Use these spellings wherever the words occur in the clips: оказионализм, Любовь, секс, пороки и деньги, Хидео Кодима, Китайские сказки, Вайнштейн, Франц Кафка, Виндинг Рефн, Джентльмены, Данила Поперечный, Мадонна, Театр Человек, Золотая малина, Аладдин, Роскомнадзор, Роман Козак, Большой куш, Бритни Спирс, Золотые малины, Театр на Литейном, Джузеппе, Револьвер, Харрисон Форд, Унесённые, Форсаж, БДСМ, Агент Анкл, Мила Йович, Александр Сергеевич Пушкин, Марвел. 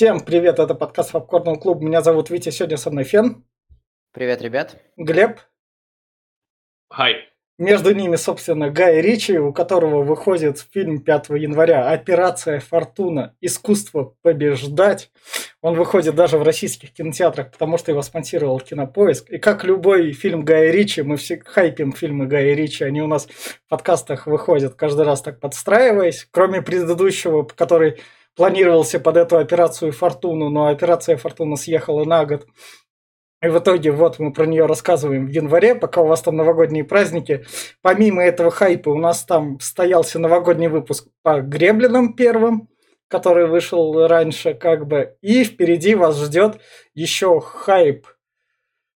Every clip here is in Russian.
Всем привет, это подкаст Попкорновый клуб. Меня зовут Витя, сегодня со мной Фен. Привет, ребят. Глеб. Хай. Между ними, собственно, Гай Ричи, у которого выходит фильм 5 января «Операция Фортуна. Искусство побеждать». Он выходит даже в российских кинотеатрах, потому что его спонсировал Кинопоиск. И как любой фильм Гая Ричи, мы все хайпим фильмы Гая Ричи. Они у нас в подкастах выходят каждый раз так подстраиваясь. Кроме предыдущего, который планировался под эту операцию «Фортуну», но операция «Фортуна» съехала на год. И в итоге вот мы про нее рассказываем в январе, пока у вас там новогодние праздники. Помимо этого хайпа у нас там стоялся новогодний выпуск по «Греблинам» первым, который вышел раньше как бы. И впереди вас ждет еще хайп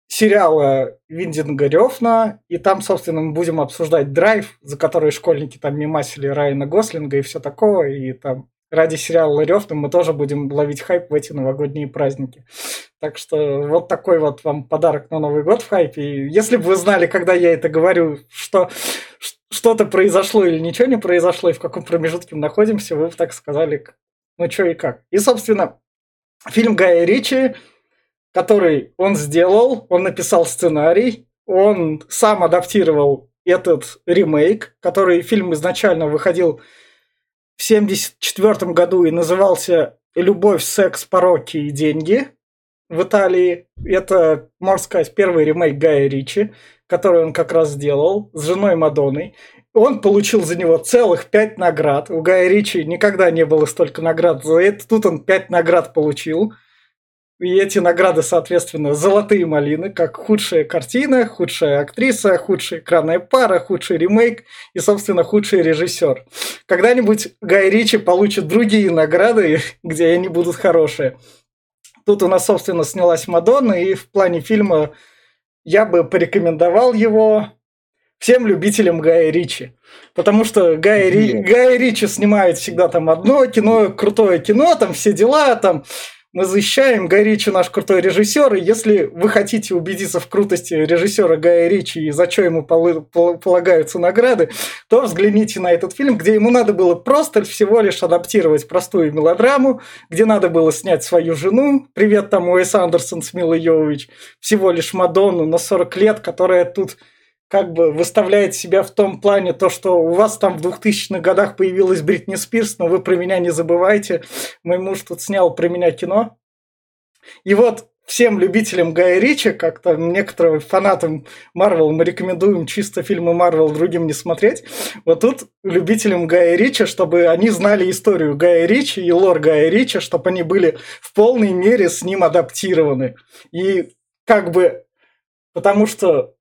сериала «Виндинга Рефна», и там, собственно, мы будем обсуждать «Драйв», за который школьники там мемасили Райана Гослинга и все такого, и там ради сериала «Рёфна» мы тоже будем ловить хайп в эти новогодние праздники. Так что вот такой вот вам подарок на Новый год в хайпе. И если бы вы знали, когда я это говорю, что что-то произошло или ничего не произошло, и в каком промежутке мы находимся, вы бы так сказали, ну что и как. И, собственно, фильм Гая Ричи, который он сделал, он написал сценарий, он сам адаптировал этот ремейк, который фильм изначально выходил в 1974 году и назывался «Любовь, секс, пороки и деньги» в Италии. Это, можно сказать, первый ремейк Гая Ричи, который он как раз сделал с женой Мадонной. Он получил за него целых 5 наград. У Гая Ричи никогда не было столько наград. За это тут он 5 наград получил. И эти награды, соответственно, «Золотые малины», как худшая картина, худшая актриса, худшая экранная пара, худший ремейк и, собственно, худший режиссер. Когда-нибудь Гай Ричи получит другие награды, где они будут хорошие. Тут у нас, собственно, снялась Мадонна, и в плане фильма я бы порекомендовал его всем любителям Гая Ричи. Потому что Гай Ричи снимает всегда там одно кино, крутое кино, там все дела, там... Мы защищаем, Гай Ричи наш крутой режиссер, и если вы хотите убедиться в крутости режиссера Гая Ричи и за что ему полагаются награды, то взгляните на этот фильм, где ему надо было просто всего лишь адаптировать простую мелодраму, где надо было снять свою жену, привет там Уэс Андерсон с Милой Йович, всего лишь Мадонну на 40 лет, которая тут как бы выставляет себя в том плане, то, что у вас там в 2000-х годах появилась Бритни Спирс, но вы про меня не забывайте. Мой муж тут снял про меня кино. И вот всем любителям Гая Ричи, как-то некоторым фанатам Марвел мы рекомендуем чисто фильмы Марвел другим не смотреть. Вот тут любителям Гая Ричи, чтобы они знали историю Гая Ричи и лор Гая Ричи, чтобы они были в полной мере с ним адаптированы. И как бы... Потому что...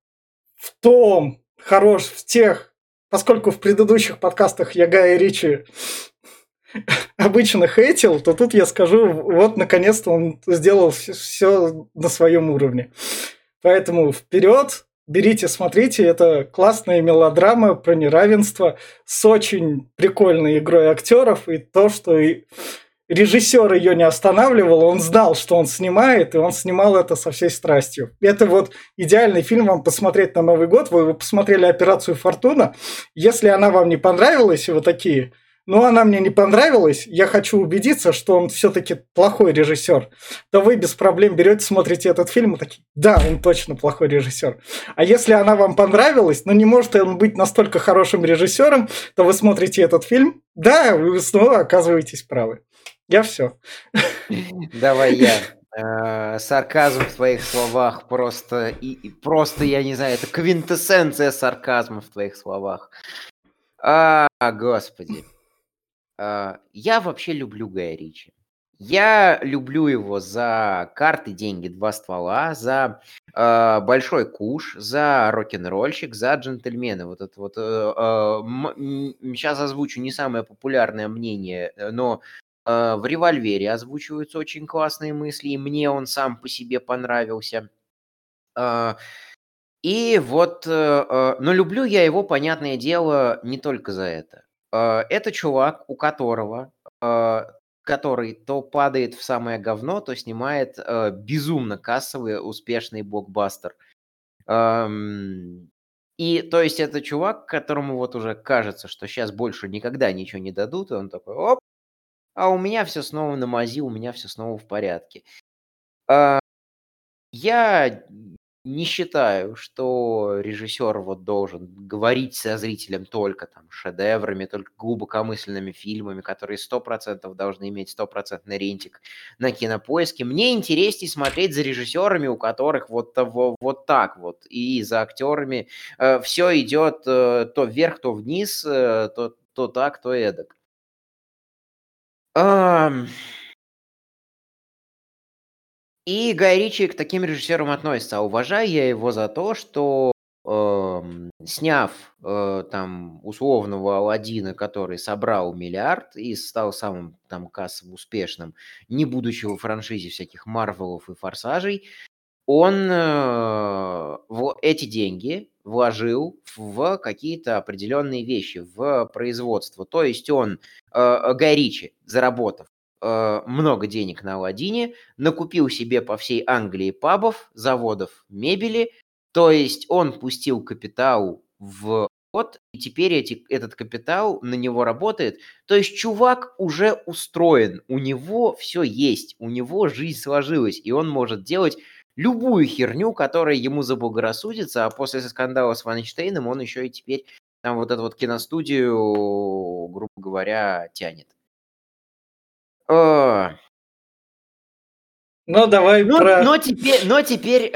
Поскольку в предыдущих подкастах я Гая Ричи обычно хейтил, то тут я скажу, вот наконец-то он сделал все на своем уровне. Поэтому вперед, берите, смотрите, это классная мелодрама про неравенство с очень прикольной игрой актеров и то, что и режиссер ее не останавливал, он знал, что он снимает, и он снимал это со всей страстью. Это вот идеальный фильм вам посмотреть на Новый год. Вы посмотрели «Операцию Фортуна». Если она вам не понравилась, и вы такие, ну, она мне не понравилась, я хочу убедиться, что он все-таки плохой режиссер, то вы без проблем берете, смотрите этот фильм и такие, да, он точно плохой режиссер. А если она вам понравилась, но не может он быть настолько хорошим режиссером, то вы смотрите этот фильм, да, вы снова оказываетесь правы. Я все. Давай я. Сарказм в твоих словах просто... Просто, я не знаю, это квинтэссенция сарказма в твоих словах. Господи. Я вообще люблю Гая Ричи. Я люблю его за «Карты, деньги, два ствола», за «Большой куш», за «Рок-н-ролльщик», за «Джентльмены». Вот это вот... Сейчас озвучу не самое популярное мнение, но... В «Револьвере» озвучиваются очень классные мысли, и мне он сам по себе понравился. И вот... Но люблю я его, понятное дело, не только за это. Это чувак, у которого... Который то падает в самое говно, то снимает безумно кассовый, успешный блокбастер. И, то есть, это чувак, которому вот уже кажется, что сейчас больше никогда ничего не дадут, и он такой, оп, а у меня все снова на мази, у меня все снова в порядке. Я не считаю, что режиссер вот должен говорить со зрителем только там шедеврами, только глубокомысленными фильмами, которые 100% должны иметь 100% рейтинг на Кинопоиске. Мне интереснее смотреть за режиссерами, у которых вот так вот, и за актерами все идет то вверх, то вниз, то так, то эдак. И Гай Ричи к таким режиссерам относится. А уважаю я его за то, что сняв там условного Аладдина, который собрал миллиард и стал самым там кассовым успешным, не будучи во франшизе всяких Марвелов и Форсажей, он эти деньги вложил в какие-то определенные вещи, в производство. То есть он, Гай Ричи, заработав много денег на Аладдине, накупил себе по всей Англии пабов, заводов, мебели, то есть он пустил капитал в ход, и теперь этот капитал на него работает, то есть чувак уже устроен, у него все есть, у него жизнь сложилась, и он может делать любую херню, которая ему заблагорассудится, а после скандала с Вайнштейном он еще и теперь там вот эту вот киностудию, грубо говоря, тянет. Ну, давай про... Но теперь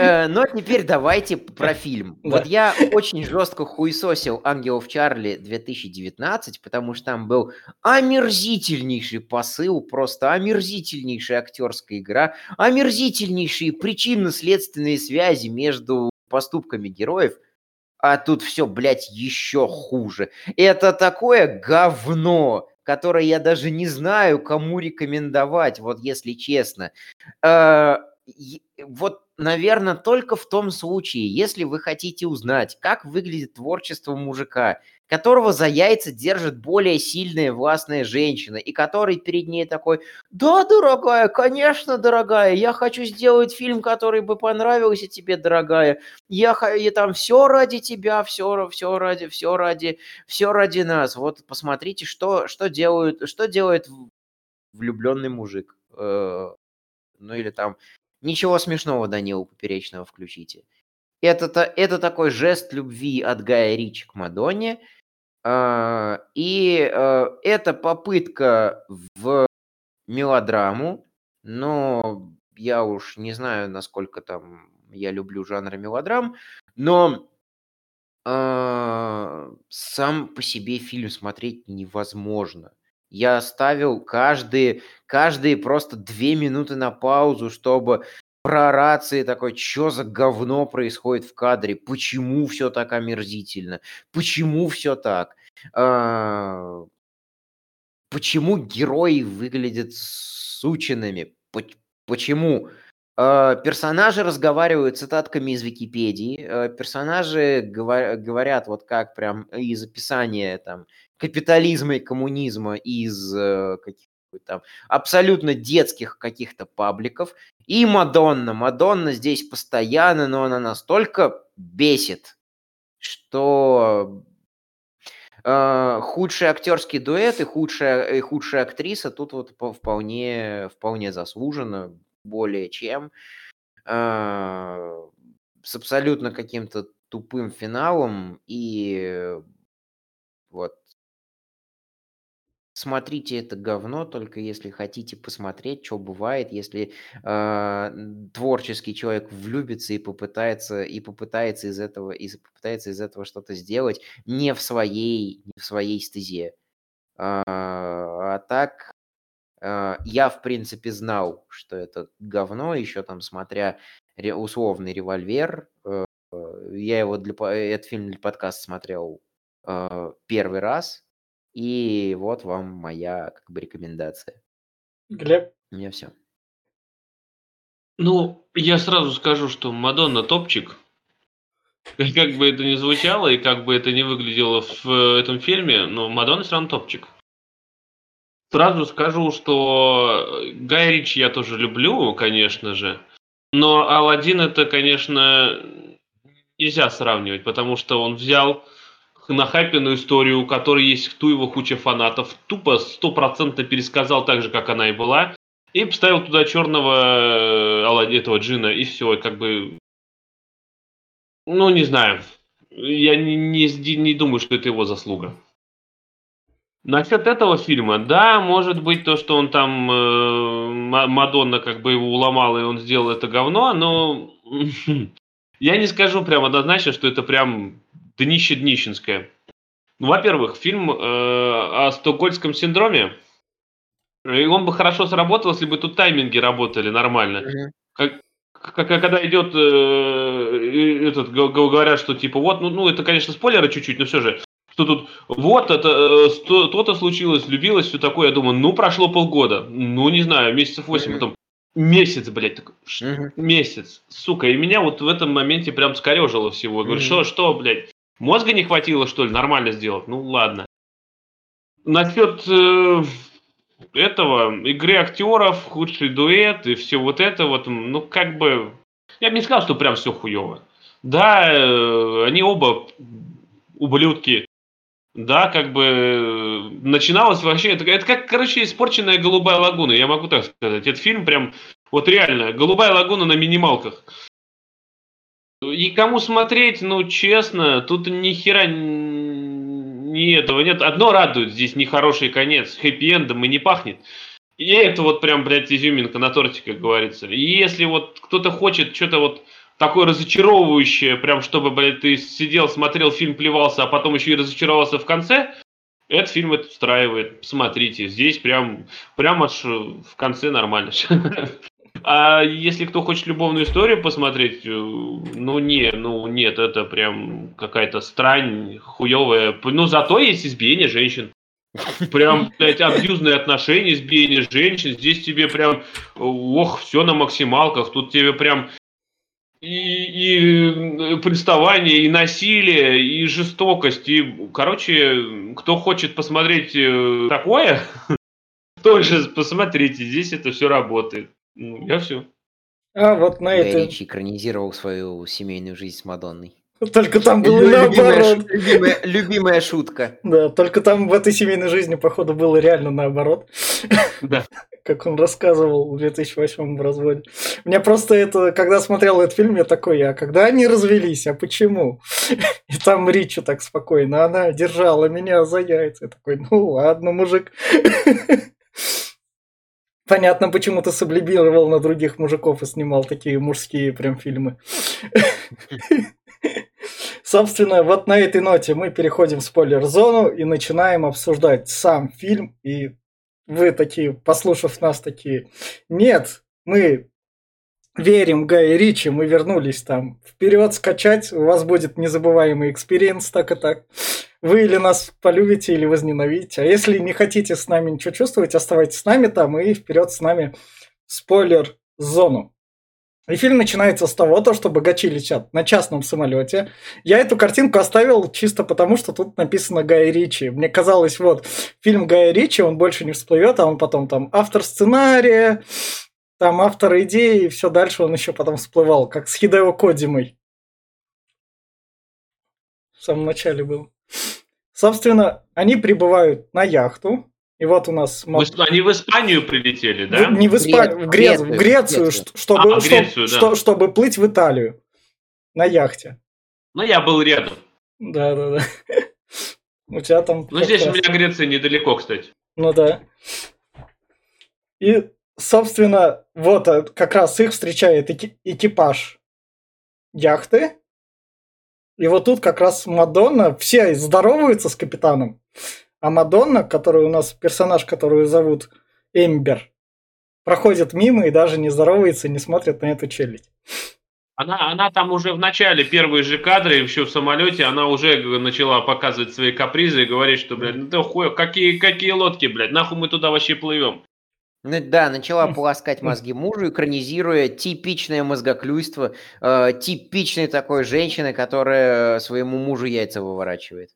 давайте про фильм. Вот я очень жестко хуесосил «Ангелов Чарли» 2019, потому что там был омерзительнейший посыл, просто омерзительнейшая актерская игра, омерзительнейшие причинно-следственные связи между поступками героев. А тут все, блядь, еще хуже. Это такое говно, которые я даже не знаю, кому рекомендовать, вот если честно. Вот, наверное, только в том случае, если вы хотите узнать, как выглядит творчество мужика, которого за яйца держит более сильная властная женщина, и который перед ней такой: «Да, дорогая, конечно, дорогая, я хочу сделать фильм, который бы понравился тебе, дорогая, я там все ради тебя, все ради нас». Вот посмотрите, что делает влюбленный мужик. Ну или там «Ничего смешного, Данилу Поперечного включите». Это такой жест любви от Гая Ричи к Мадонне. И это попытка в мелодраму, но я уж не знаю, насколько там я люблю жанр мелодрам, но сам по себе фильм смотреть невозможно. Я ставил каждые просто 2 минуты на паузу, чтобы проораться и такой: что за говно происходит в кадре, почему все так омерзительно, почему все так, почему герои выглядят сученными, почему персонажи разговаривают цитатками из Википедии, персонажи говорят вот как прям из описания там капитализма и коммунизма, из каких-то там абсолютно детских каких-то пабликов. И Мадонна здесь постоянно, но она настолько бесит, что худший актерский дуэт и худшая актриса тут вот вполне заслуженно, более чем, с абсолютно каким-то тупым финалом. И вот смотрите это говно, только если хотите посмотреть, что бывает, если творческий человек влюбится и попытается из этого что-то сделать не в своей стезе. А так я, в принципе, знал, что это говно, еще там смотря условный «Револьвер». Я его этот фильм для подкаста смотрел первый раз. И вот вам моя как бы рекомендация. Глеб? У меня все. Ну, я сразу скажу, что «Мадонна» топчик. Как бы это ни звучало и как бы это ни выглядело в этом фильме, но «Мадонна» все равно топчик. Сразу скажу, что Гай Ричи я тоже люблю, конечно же, но «Аладдин» это, конечно, нельзя сравнивать, потому что он взял нахайпенную историю, у которой есть в Туево куча фанатов, тупо 100% пересказал так же, как она и была, и поставил туда черного этого джина, и все, как бы... Ну, не знаю. Я не думаю, что это его заслуга. Насчет этого фильма, да, может быть то, что он там, Мадонна как бы его уломала, и он сделал это говно, но я не скажу прям однозначно, что это прям днище-днищенское. Ну, во-первых, фильм о стокгольмском синдроме, и он бы хорошо сработал, если бы тут тайминги работали нормально. Когда идет, говорят, что типа вот, ну это, конечно, спойлеры чуть-чуть, но все же. Что тут, вот, это то-то случилось, влюбилось, все такое. Я думаю, ну, прошло полгода, ну, не знаю, месяцев 8, потом месяц, блядь, такой, месяц, сука. И меня вот в этом моменте прям скорежило всего. Я говорю, что, блядь, мозга не хватило, что ли, нормально сделать? Ну, ладно. Насчет этого, игры актеров, худший дуэт и все вот это вот, ну, как бы, я бы не сказал, что прям все хуево. Да, они оба ублюдки. Да, как бы начиналось вообще, это как, короче, испорченная «Голубая лагуна», я могу так сказать. Этот фильм прям, вот реально, «Голубая лагуна» на минималках. И кому смотреть, ну, честно, тут ни хера ни этого нет. Одно радует, здесь нехороший конец, хэппи-эндом и не пахнет. И это вот прям, блядь, изюминка на торте, как говорится. И если вот кто-то хочет что-то вот такое разочаровывающее, прям чтобы, блядь, ты сидел, смотрел фильм, плевался, а потом еще и разочаровался в конце, этот фильм это устраивает. Посмотрите, здесь прям аж в конце нормально. А если кто хочет любовную историю посмотреть, нет, это прям какая-то странь хуевая. Ну, зато есть избиение женщин. Прям, блядь, абьюзные отношения, избиение женщин. Здесь тебе прям, ох, все на максималках. Тут тебе прям и приставание, и насилие, и жестокость. И, короче, кто хочет посмотреть такое, тоже посмотрите, здесь это все работает. Ну, я все. А вот на это... Гай Ричи экранизировал свою семейную жизнь с Мадонной. Только там было наоборот. Любимая шутка. Да, только там в этой семейной жизни, походу, было реально наоборот. Да. Как он рассказывал в 2008 в разводе. Мне просто это, когда смотрел этот фильм, я такой, а когда они развелись, а почему? И там Ричи так спокойно, она держала меня за яйца. Я такой, ну ладно, мужик. Понятно, почему ты сублимировал на других мужиков и снимал такие мужские прям фильмы. Собственно, вот на этой ноте мы переходим в спойлер-зону и начинаем обсуждать сам фильм. И вы такие, послушав нас, такие, нет, мы верим Гаю Ричи, мы вернулись там. Вперед скачать, у вас будет незабываемый экспириенс, так и так. Вы или нас полюбите, или возненавидите. А если не хотите с нами ничего чувствовать, оставайтесь с нами там и вперед с нами в спойлер-зону. И фильм начинается с того, что богачи летят на частном самолете. Я эту картинку оставил чисто потому, что тут написано Гай Ричи. Мне казалось, вот, фильм Гая Ричи, он больше не всплывет, а он потом там автор сценария, там автор идеи, и все дальше он еще потом всплывал, как с Хидео Кодимой. В самом начале был. Собственно, они прибывают на яхту. И вот у нас... Они в Испанию прилетели, да? Не в Испанию, в Грецию, чтобы плыть в Италию на яхте. Ну, я был рядом. Да. У тебя там... Ну, здесь у меня Греция недалеко, кстати. Ну, да. И, собственно, вот как раз их встречает экипаж яхты. И вот тут как раз Мадонна. Все здороваются с капитаном. А Мадонна, которая у нас персонаж, которую зовут Эмбер, проходит мимо и даже не здоровается, не смотрит на эту челядь. Она там уже в начале, первые же кадры, еще в самолете, она уже начала показывать свои капризы и говорить, что, блядь, ну ты хуя, какие лодки, блядь, нахуй мы туда вообще плывем. Ну да, начала полоскать мозги мужу, экранизируя типичное мозгоклюйство, типичной такой женщины, которая своему мужу яйца выворачивает.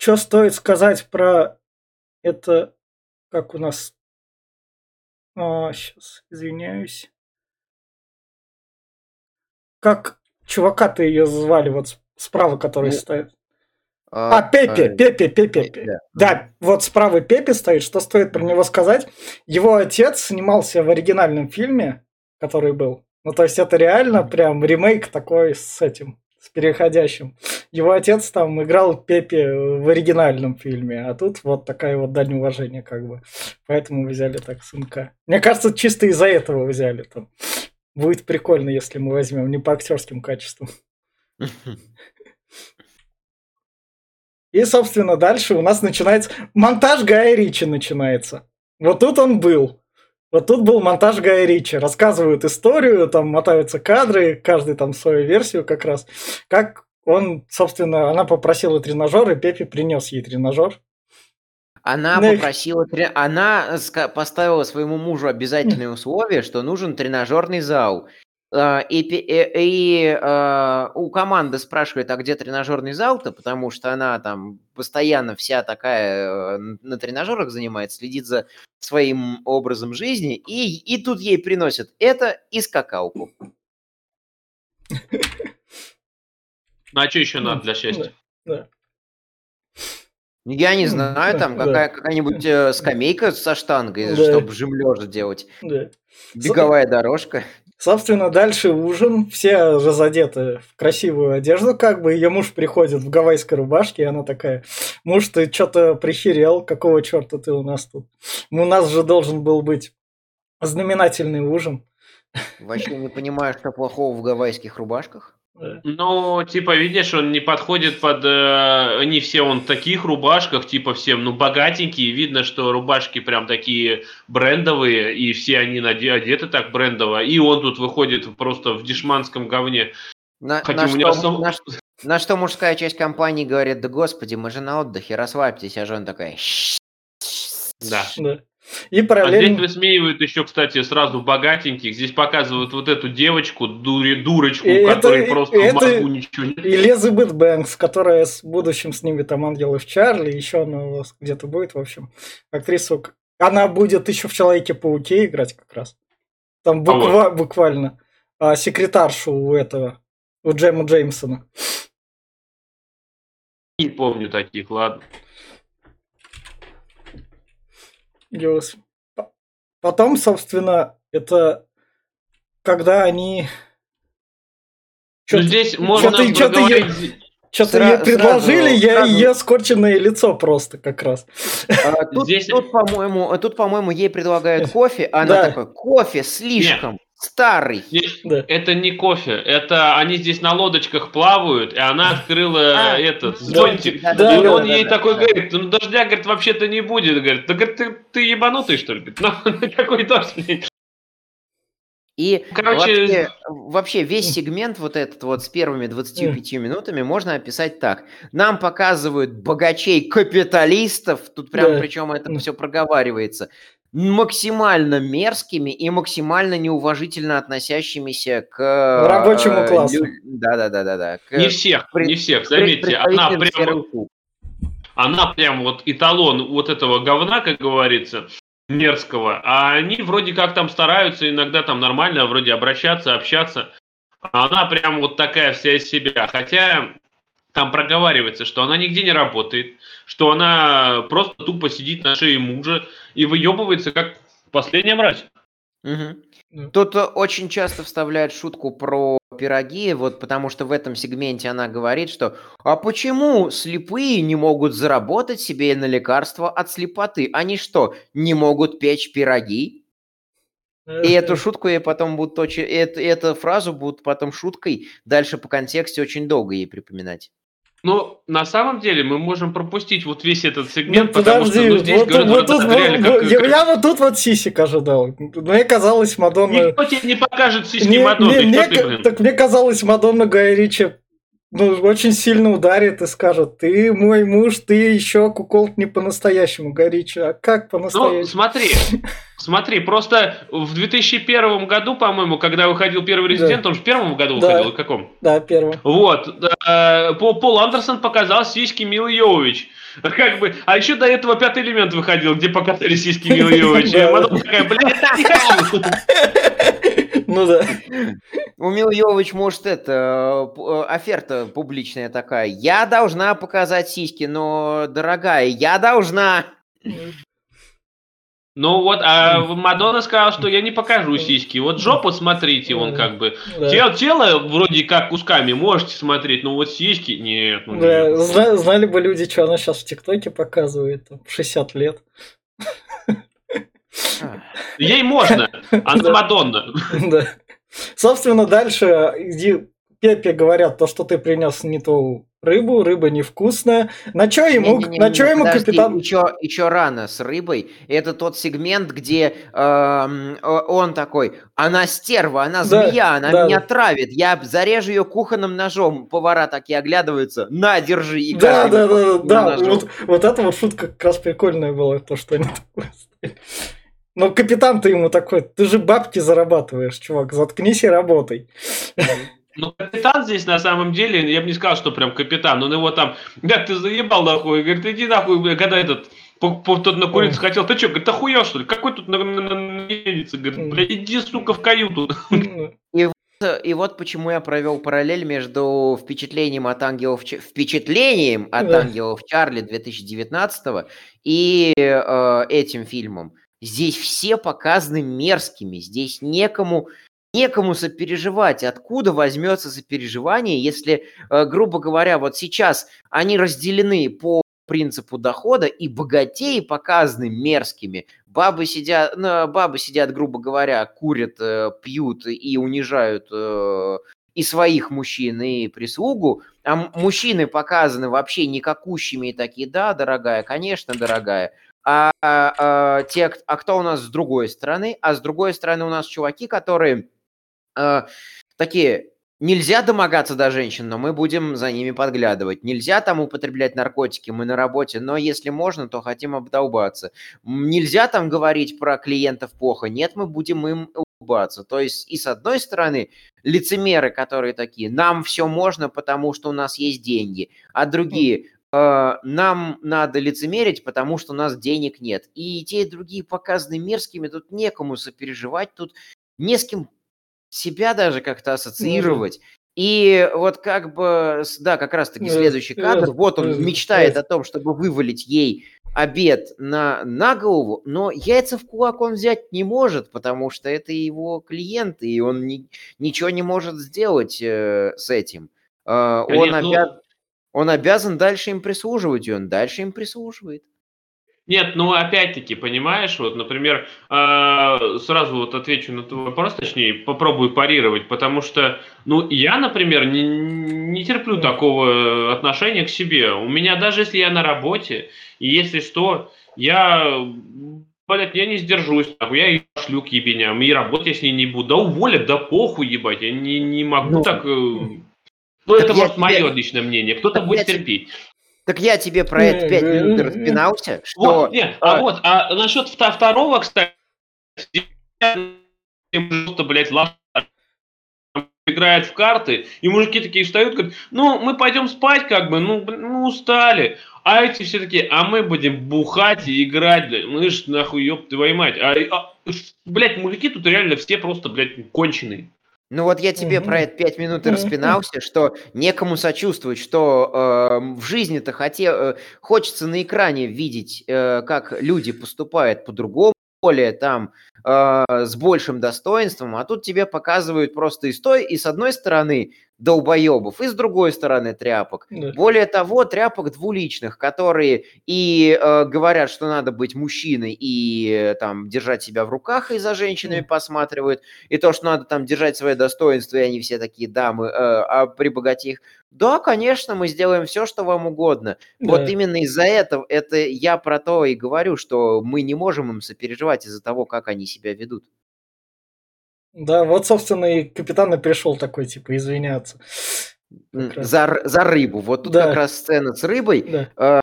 Что стоит сказать про это, как у нас... Сейчас, извиняюсь. Как чувака-то ее звали, вот справа, который стоит. Пепе. Да, вот справа Пепе стоит, что стоит про него сказать. Его отец снимался в оригинальном фильме, который был. Ну, то есть это реально прям ремейк такой с этим, с переходящим. Его отец там играл Пепе в оригинальном фильме, а тут вот такая вот дань уважения как бы. Поэтому взяли так сынка. Мне кажется, чисто из-за этого взяли там. Будет прикольно, если мы возьмем не по актерским качествам. И, собственно, дальше у нас начинается... Монтаж Гая Ричи начинается. Вот тут он был. Вот тут был монтаж Гая Ричи. Рассказывают историю, там мотаются кадры, каждый там свою версию как раз. Как он, собственно, она попросила тренажер, и Пепе принес ей тренажер. Она попросила... Она поставила своему мужу обязательное условие, что нужен тренажерный зал. И у команды спрашивают, а где тренажерный зал-то, потому что она там постоянно вся такая на тренажерах занимается, следит за своим образом жизни, и тут ей приносят это и скакалку. Ну а что еще надо для счастья? Я не знаю, там какая-нибудь скамейка со штангой, чтобы жим-лежа делать. Беговая дорожка. Собственно, дальше ужин. Все разодеты в красивую одежду, как бы. Ее муж приходит в гавайской рубашке, и она такая: муж, ты что-то прихерел, какого черта ты у нас тут? У нас же должен был быть знаменательный ужин. Вообще не понимаю, что плохого в гавайских рубашках. Ну, типа, видишь, он не подходит под... не все он в таких рубашках, типа, всем, ну, богатенькие. Видно, что рубашки прям такие брендовые, и все они одеты так брендово. И он тут выходит просто в дешманском говне. На что мужская часть компании говорит: да господи, мы же на отдыхе, расслабьтесь. А жена такая... Да. И параллельно... А здесь высмеивают еще, кстати, сразу богатеньких. Здесь показывают вот эту девочку, дурочку, которая просто в мозгу ничего не... Элизабет Бэнкс, которая в будущем снимет там «Ангелы Чарли», еще она у вас где-то будет, в общем, актрису. Она будет еще в «Человеке-пауке» играть как раз. Там буквально секретаршу у Джеммы Джеймсона. Не помню таких, ладно. Потом, собственно, это когда они... Что-то, здесь можно говорить... Что-то мне предложили, сразу. Ее скорченное лицо просто как раз. Тут, по-моему, ей предлагают кофе, а она такая: кофе слишком... Нет. Старый. Это не кофе, это они здесь на лодочках плавают, и она открыла этот зонтик. И он ей такой говорит: ну дождя, говорит, вообще-то не будет. Говорит, да, говорит, ты ебанутый, что ли? Какой дождь? И вообще весь сегмент вот этот вот с первыми 25 минутами можно описать так. Нам показывают богачей-капиталистов, тут прям причем это все проговаривается, максимально мерзкими и максимально неуважительно относящимися к рабочему классу. Да. Не всех, заметьте, она прям вот эталон вот этого говна, как говорится, мерзкого, а они вроде как там стараются иногда там нормально вроде обращаться, общаться, а она прям вот такая вся из себя, хотя... Там проговаривается, что она нигде не работает, что она просто тупо сидит на шее мужа и выебывается, как последняя мразь. Угу. Тут очень часто вставляют шутку про пироги, вот потому что в этом сегменте она говорит, что «А почему слепые не могут заработать себе на лекарства от слепоты? Они что, не могут печь пироги?» И эту шутку ей потом будут эту фразу будут потом шуткой дальше по контексту очень долго ей припоминать. Ну, на самом деле, мы можем пропустить вот весь этот сегмент, я вот тут вот сисек ожидал. Мне казалось, Мадонна... Никто тебе не покажет сиськи Мадонны. Мне казалось, Мадонна Гай Ричи очень сильно ударит и скажет: ты мой муж, ты еще кукол не по-настоящему, Гай Ричи. А как по-настоящему? Ну, смотри, просто в 2001 году, по-моему, когда выходил первый «Резидент», он же в первом году выходил, в каком? Да, в первом. Вот. Пол Андерсон показал сиськи Милы Йович. Как бы, а еще до этого «Пятый элемент» выходил, где показали сиськи Милы Йович. И Мадонна такая: блядь, не хочу. Ну да. У Милы Йович, может, это оферта публичная такая. Я должна показать сиськи, но, дорогая, я должна. Ну вот, а Мадонна сказала, что я не покажу сиськи. Вот жопу смотрите, он как бы... Да. Тело вроде как кусками можете смотреть, но вот сиськи... Нет. Ну, да. Нет. Знали бы люди, что она сейчас в ТикТоке показывает, там, 60 лет. Ей можно, она Мадонна. Да. Собственно, дальше Пепе говорят, то, что ты принес не ту... Рыбу, рыба невкусная. На чё ему, подожди, капитан... Еще рано с рыбой. Это тот сегмент, где он такой, она стерва, она змея, она меня травит. Я зарежу ее кухонным ножом. Повара такие оглядываются. На, держи. И Вот эта вот шутка как раз прикольная была. То, что они такое стоят. Но капитан-то ему такой, ты же бабки зарабатываешь, чувак. Заткнись и работай. Ну, капитан здесь, на самом деле, я бы не сказал, что прям капитан, он его там, да, ты заебал нахуй, говорит, иди нахуй, когда этот, тот на курицу хотел, ты что, говорит, охуел, что ли, какой тут наедется, говорит, блядь, иди, сука, в каюту. И вот почему я провел параллель между впечатлением от ангелов Чарли 2019 и этим фильмом. Здесь все показаны мерзкими, здесь некому сопереживать. Откуда возьмется сопереживание, если, грубо говоря, вот сейчас они разделены по принципу дохода, и богатеи показаны мерзкими. Бабы сидят, грубо говоря, курят, пьют и унижают и своих мужчин, и прислугу, а мужчины показаны вообще никакущими и такие, да, дорогая, конечно, дорогая. А кто у нас с другой стороны? А с другой стороны у нас чуваки, которые... такие, нельзя домогаться до женщин, но мы будем за ними подглядывать. Нельзя там употреблять наркотики, мы на работе, но если можно, то хотим обдолбаться. Нельзя там говорить про клиентов плохо, нет, мы будем им улыбаться. То есть и с одной стороны лицемеры, которые такие, нам все можно, потому что у нас есть деньги, а другие... нам надо лицемерить, потому что у нас денег нет. И те, и другие показаны мерзкими, тут некому сопереживать, тут не с кем себя даже как-то ассоциировать. И вот как бы, да, как раз-таки следующий кадр, вот он мечтает о том, чтобы вывалить ей обед на голову, но яйца в кулак он взять не может, потому что это его клиент, и он ничего не может сделать с этим. Он обязан дальше им прислуживать, и он дальше им прислуживает. Нет, ну опять-таки, понимаешь, вот, например, сразу вот отвечу на твой вопрос, точнее, попробую парировать, потому что, ну, я, например, не терплю такого отношения к себе. У меня даже если я на работе, и если что, я не сдержусь, я и пошлю к ебеням, и работать я с ней не буду. Да уволят, да похуй, ебать, я не могу так... Ну, это может мое личное мнение, кто-то будет терпеть. Так я тебе про это 5 минут распинался, что... Вот, нет, а насчет второго, кстати, просто, блядь, играет в карты, и мужики такие встают, говорят, ну, мы пойдем спать, как бы, ну устали. А эти все такие, а мы будем бухать и играть, блядь, мы ж, нахуй, ёб твою мать. Блядь, мужики тут реально все просто, блядь, конченые. Ну вот я тебе про это 5 минут и распинался, что некому сочувствовать, что в жизни-то хочется на экране видеть, как люди поступают по-другому, более там с большим достоинством, а тут тебе показывают просто и с одной стороны долбоебов, и с другой стороны тряпок. Да. Более того, тряпок двуличных, которые и говорят, что надо быть мужчиной и там держать себя в руках, и за женщинами посматривают, и то, что надо там держать свое достоинство, и они все такие, да, мы прибогати их. Да, конечно, мы сделаем все, что вам угодно. Да. Вот именно из-за этого, это я про то и говорю, что мы не можем им сопереживать из-за того, как они себя ведут. Да, вот, собственно, и капитан и пришел такой, типа, извиняться. За рыбу. Вот тут как раз сцена с рыбой. Да.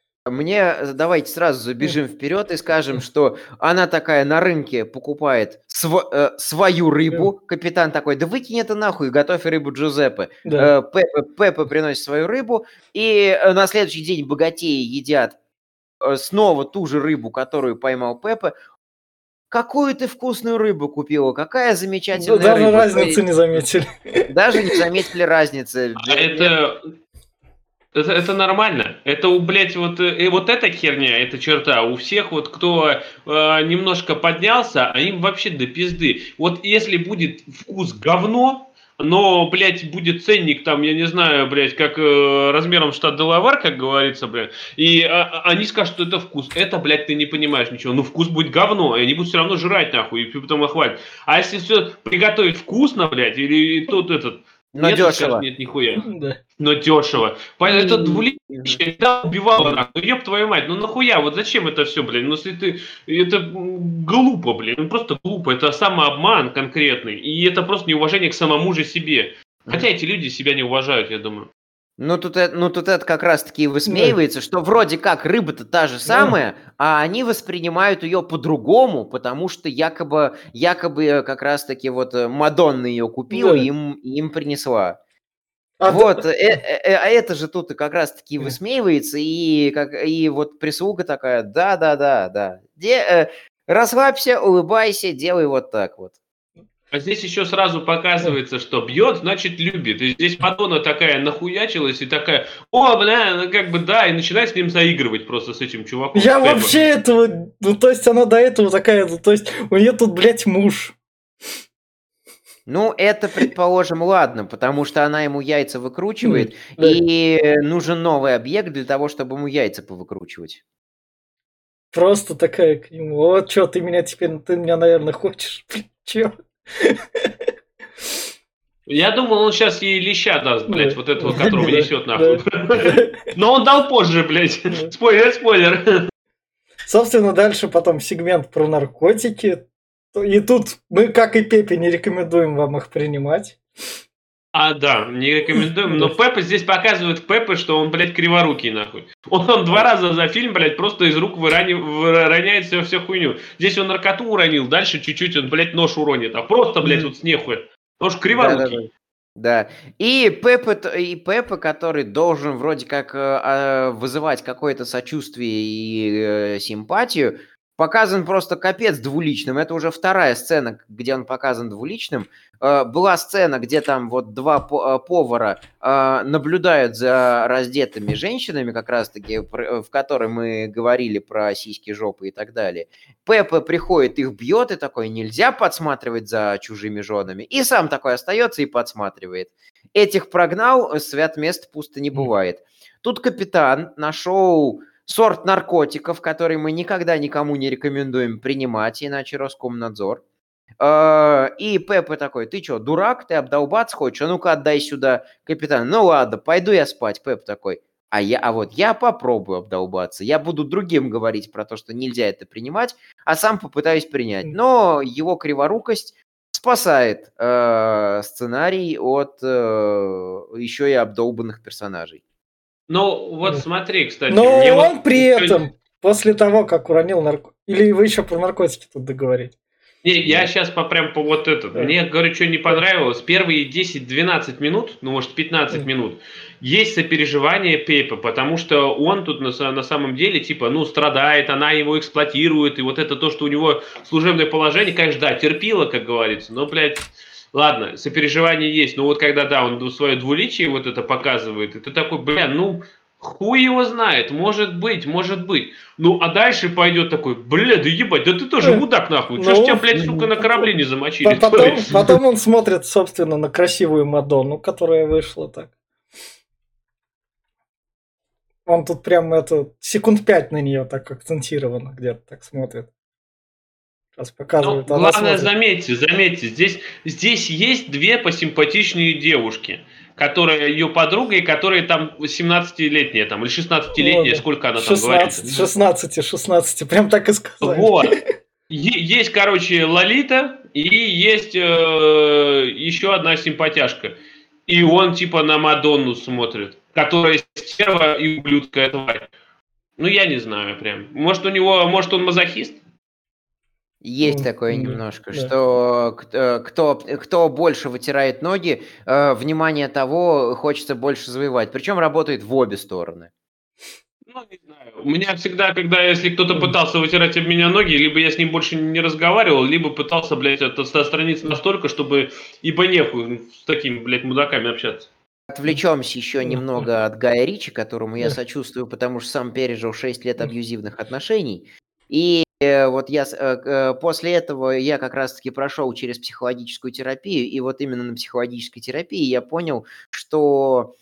Давайте сразу забежим вперед и скажем, что она такая на рынке покупает свою рыбу. Да. Капитан такой, да выкинь это нахуй, готовь рыбу Джузеппе. Да. Пеппа приносит свою рыбу, и на следующий день богатеи едят снова ту же рыбу, которую поймал Пеппа. Какую ты вкусную рыбу купила, какая замечательная рыба. Даже разницы не заметили. Даже не заметили разницы. А это нормально. Это, блядь, вот эта херня, эта черта. У всех вот, кто немножко поднялся, а им вообще до пизды. Вот если будет вкус говно, но, блядь, будет ценник там, я не знаю, блядь, как размером штат Делавар, как говорится, блядь, и они скажут, что это вкус. Это, блядь, ты не понимаешь ничего. Ну, вкус будет говно, и они будут все равно жрать, нахуй, и потом охватит. А если все приготовить вкусно, блядь, или тот этот... Но нет, дешево. Нет, нихуя. Да. Но дешево. Это двуличие, да, убивало нас. Ну, ёб твою мать, ну нахуя, вот зачем это все, блин? Ну, если ты... Это глупо, блин, ну просто глупо. Это самообман конкретный. И это просто неуважение к самому же себе. Хотя эти люди себя не уважают, я думаю. Ну, тут это как раз-таки высмеивается, что вроде как рыба-то та же самая, а они воспринимают ее по-другому, потому что якобы как раз-таки вот Мадонна ее купила и им принесла. Вот, это же тут как раз-таки высмеивается, и вот прислуга такая, да, расслабься, улыбайся, делай вот так вот. А здесь еще сразу показывается, что бьет, значит любит. И здесь Мадонна такая нахуячилась и такая, о, бля, ну как бы да, и начинает с ним заигрывать просто с этим чуваком. Я вообще этого, ну то есть она до этого такая, ну то есть у нее тут, блядь, муж. Ну, это, предположим, ладно, потому что она ему яйца выкручивает, и нужен новый объект для того, чтобы ему яйца повыкручивать. Просто такая к нему, вот что, ты меня, наверное, хочешь, чё? Я думал, он сейчас ей леща даст, блядь, вот этого, которого несет нахуй. Но он дал позже, блядь. Спойлер. Собственно, дальше потом сегмент про наркотики. И тут мы, как и Пепе, не рекомендуем вам их принимать. А, да, не рекомендуем. Но Пеппа здесь показывает Пеппе, что он, блядь, криворукий, нахуй. Он 2 раза за фильм, блядь, просто из рук выроняет всю хуйню. Здесь он наркоту уронил, дальше чуть-чуть он, блядь, нож уронит. А просто, блядь, вот снехуя. Он ж криворукий. Да. И Пеппа, который должен вроде как вызывать какое-то сочувствие и симпатию, показан просто капец двуличным. Это уже 2-я сцена, где он показан двуличным. Была сцена, где там вот 2 повара наблюдают за раздетыми женщинами, как раз-таки, в которой мы говорили про сиськи, жопы и так далее. Пеппа приходит, их бьет, и такой, нельзя подсматривать за чужими женами. И сам такой остается и подсматривает. Этих прогнал, свят мест пусто не бывает. Тут капитан нашел... сорт наркотиков, который мы никогда никому не рекомендуем принимать, иначе Роскомнадзор. И Пеппа такой, ты что, дурак? Ты обдолбаться хочешь? А ну-ка отдай сюда, капитан. Ну ладно, пойду я спать. Пеппа такой, а вот я попробую обдолбаться. Я буду другим говорить про то, что нельзя это принимать, а сам попытаюсь принять. Но его криворукость спасает сценарий от еще и обдолбанных персонажей. Ну, вот смотри, кстати... Но мне он вот... при этом, после того, как уронил наркотики... Или вы еще про наркотики тут договорите? Не, я сейчас прям по вот это. Да. Мне, говорю, что не понравилось. Первые 10-12 минут, ну, может, 15 минут, есть сопереживание Пеппа, потому что он тут на самом деле, типа, ну, страдает, она его эксплуатирует, и вот это то, что у него служебное положение, конечно, да, терпила, как говорится, но, блядь... Ладно, сопереживание есть, но вот когда, да, он свое двуличие вот это показывает, и ты такой, бля, ну, хуй его знает, может быть. Ну, а дальше пойдет такой, бля, да ебать, да ты тоже мудак нахуй, что ж тебя, блядь, сука, на корабле не замочили. Потом он смотрит, собственно, на красивую Мадонну, которая вышла так. Он тут прям это, секунд 5 на нее так акцентированно где-то так смотрит. Показывает, ну, главное, смотрит. заметьте, здесь есть 2 посимпатичные девушки, которая ее подруга, и которые там 17-летняя, там, или 16-летняя, вот. Сколько она 16, там говорит? 16, прям так и сказали. Вот. Есть, короче, Лолита, и есть еще одна симпатяшка. И он типа на Мадонну смотрит, которая стерва и ублюдская тварь. Ну, я не знаю прям. Может, он мазохист? Есть такое немножко, что кто больше вытирает ноги, внимание того хочется больше завоевать. Причем работает в обе стороны. У меня всегда, когда если кто-то пытался вытирать об меня ноги, либо я с ним больше не разговаривал, либо пытался, блядь, отстраниться настолько, чтобы ибо нехуй с такими, блядь, мудаками общаться. Отвлечемся еще немного от Гая Ричи, которому я сочувствую, потому что сам пережил 6 лет абьюзивных отношений. И вот я после этого я как раз-таки прошел через психологическую терапию, и вот именно на психологической терапии я понял, что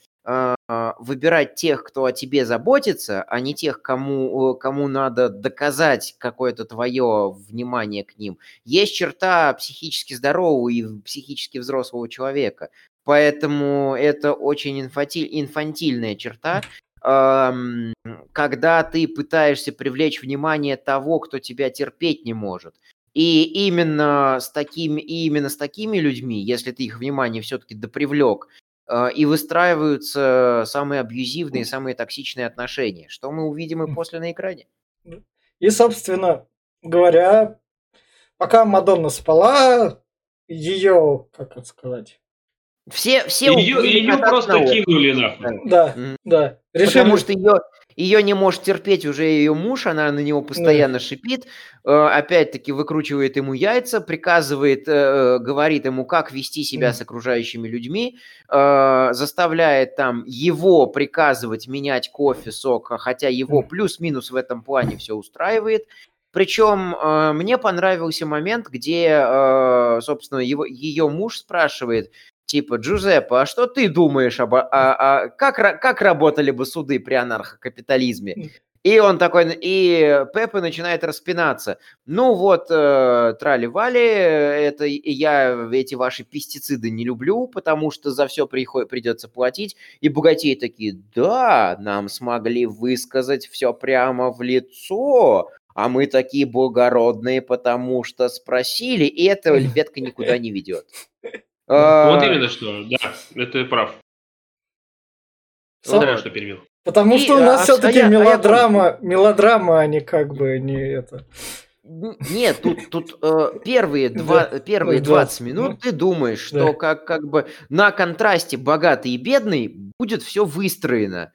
выбирать тех, кто о тебе заботится, а не тех, кому надо доказать какое-то твое внимание к ним, есть черта психически здорового и психически взрослого человека. Поэтому это очень инфантильная черта, когда ты пытаешься привлечь внимание того, кто тебя терпеть не может. И именно с такими людьми, если ты их внимание все-таки допривлек, и выстраиваются самые абьюзивные, самые токсичные отношения, что мы увидим и после на экране. И, собственно говоря, пока Мадонна спала, ее, как это сказать... Ее просто кинули нахуй. Да, да. Потому что ее не может терпеть уже ее муж, она на него постоянно шипит, опять-таки выкручивает ему яйца, приказывает, говорит ему, как вести себя с окружающими людьми, заставляет там его приказывать менять кофе, сок, хотя его плюс-минус в этом плане все устраивает. Причем мне понравился момент, где, собственно, ее муж спрашивает, типа, Джузеппе, а что ты думаешь как работали бы суды при анархокапитализме? И он такой, и Пеппа начинает распинаться. Ну вот, трали-вали, это я эти ваши пестициды не люблю, потому что за все придется платить. И богатеи такие, да, нам смогли высказать все прямо в лицо, а мы такие благородные, потому что спросили, и эта ветка никуда не ведет. Вот именно что, да, это прав. Смотря что перевел. Потому что у нас все-таки мелодрама, а не как бы не это. Нет, тут первые 20 минут ты думаешь, что как бы на контрасте богатый и бедный будет все выстроено,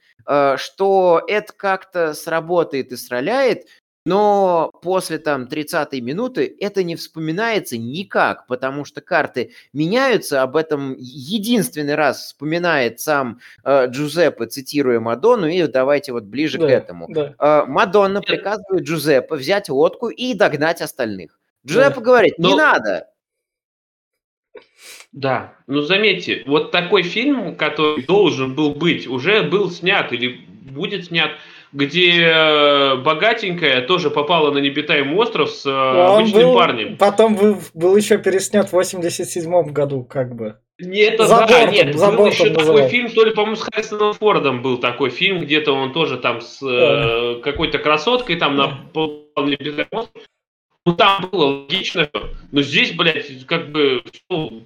что это как-то сработает и сраляет. Но после там 30-й минуты это не вспоминается никак, потому что карты меняются. Об этом единственный раз вспоминает сам Джузеппе, цитируя Мадонну, и давайте вот ближе к этому. Да. Мадонна приказывает Джузеппе взять лодку и догнать остальных. Джузеппе говорит, не надо. Да, но заметьте, вот такой фильм, который должен был быть, уже был снят или будет снят, где богатенькая тоже попала на необитаемый остров с обычным парнем. Потом был еще переснят в 87-м году, как бы. Нет, был еще такой фильм, то ли, по-моему, с Харрисоном Фордом был такой фильм, где-то он тоже там с какой-то красоткой там попал на необитаемый остров. Ну, там было логично, но здесь, блядь, как бы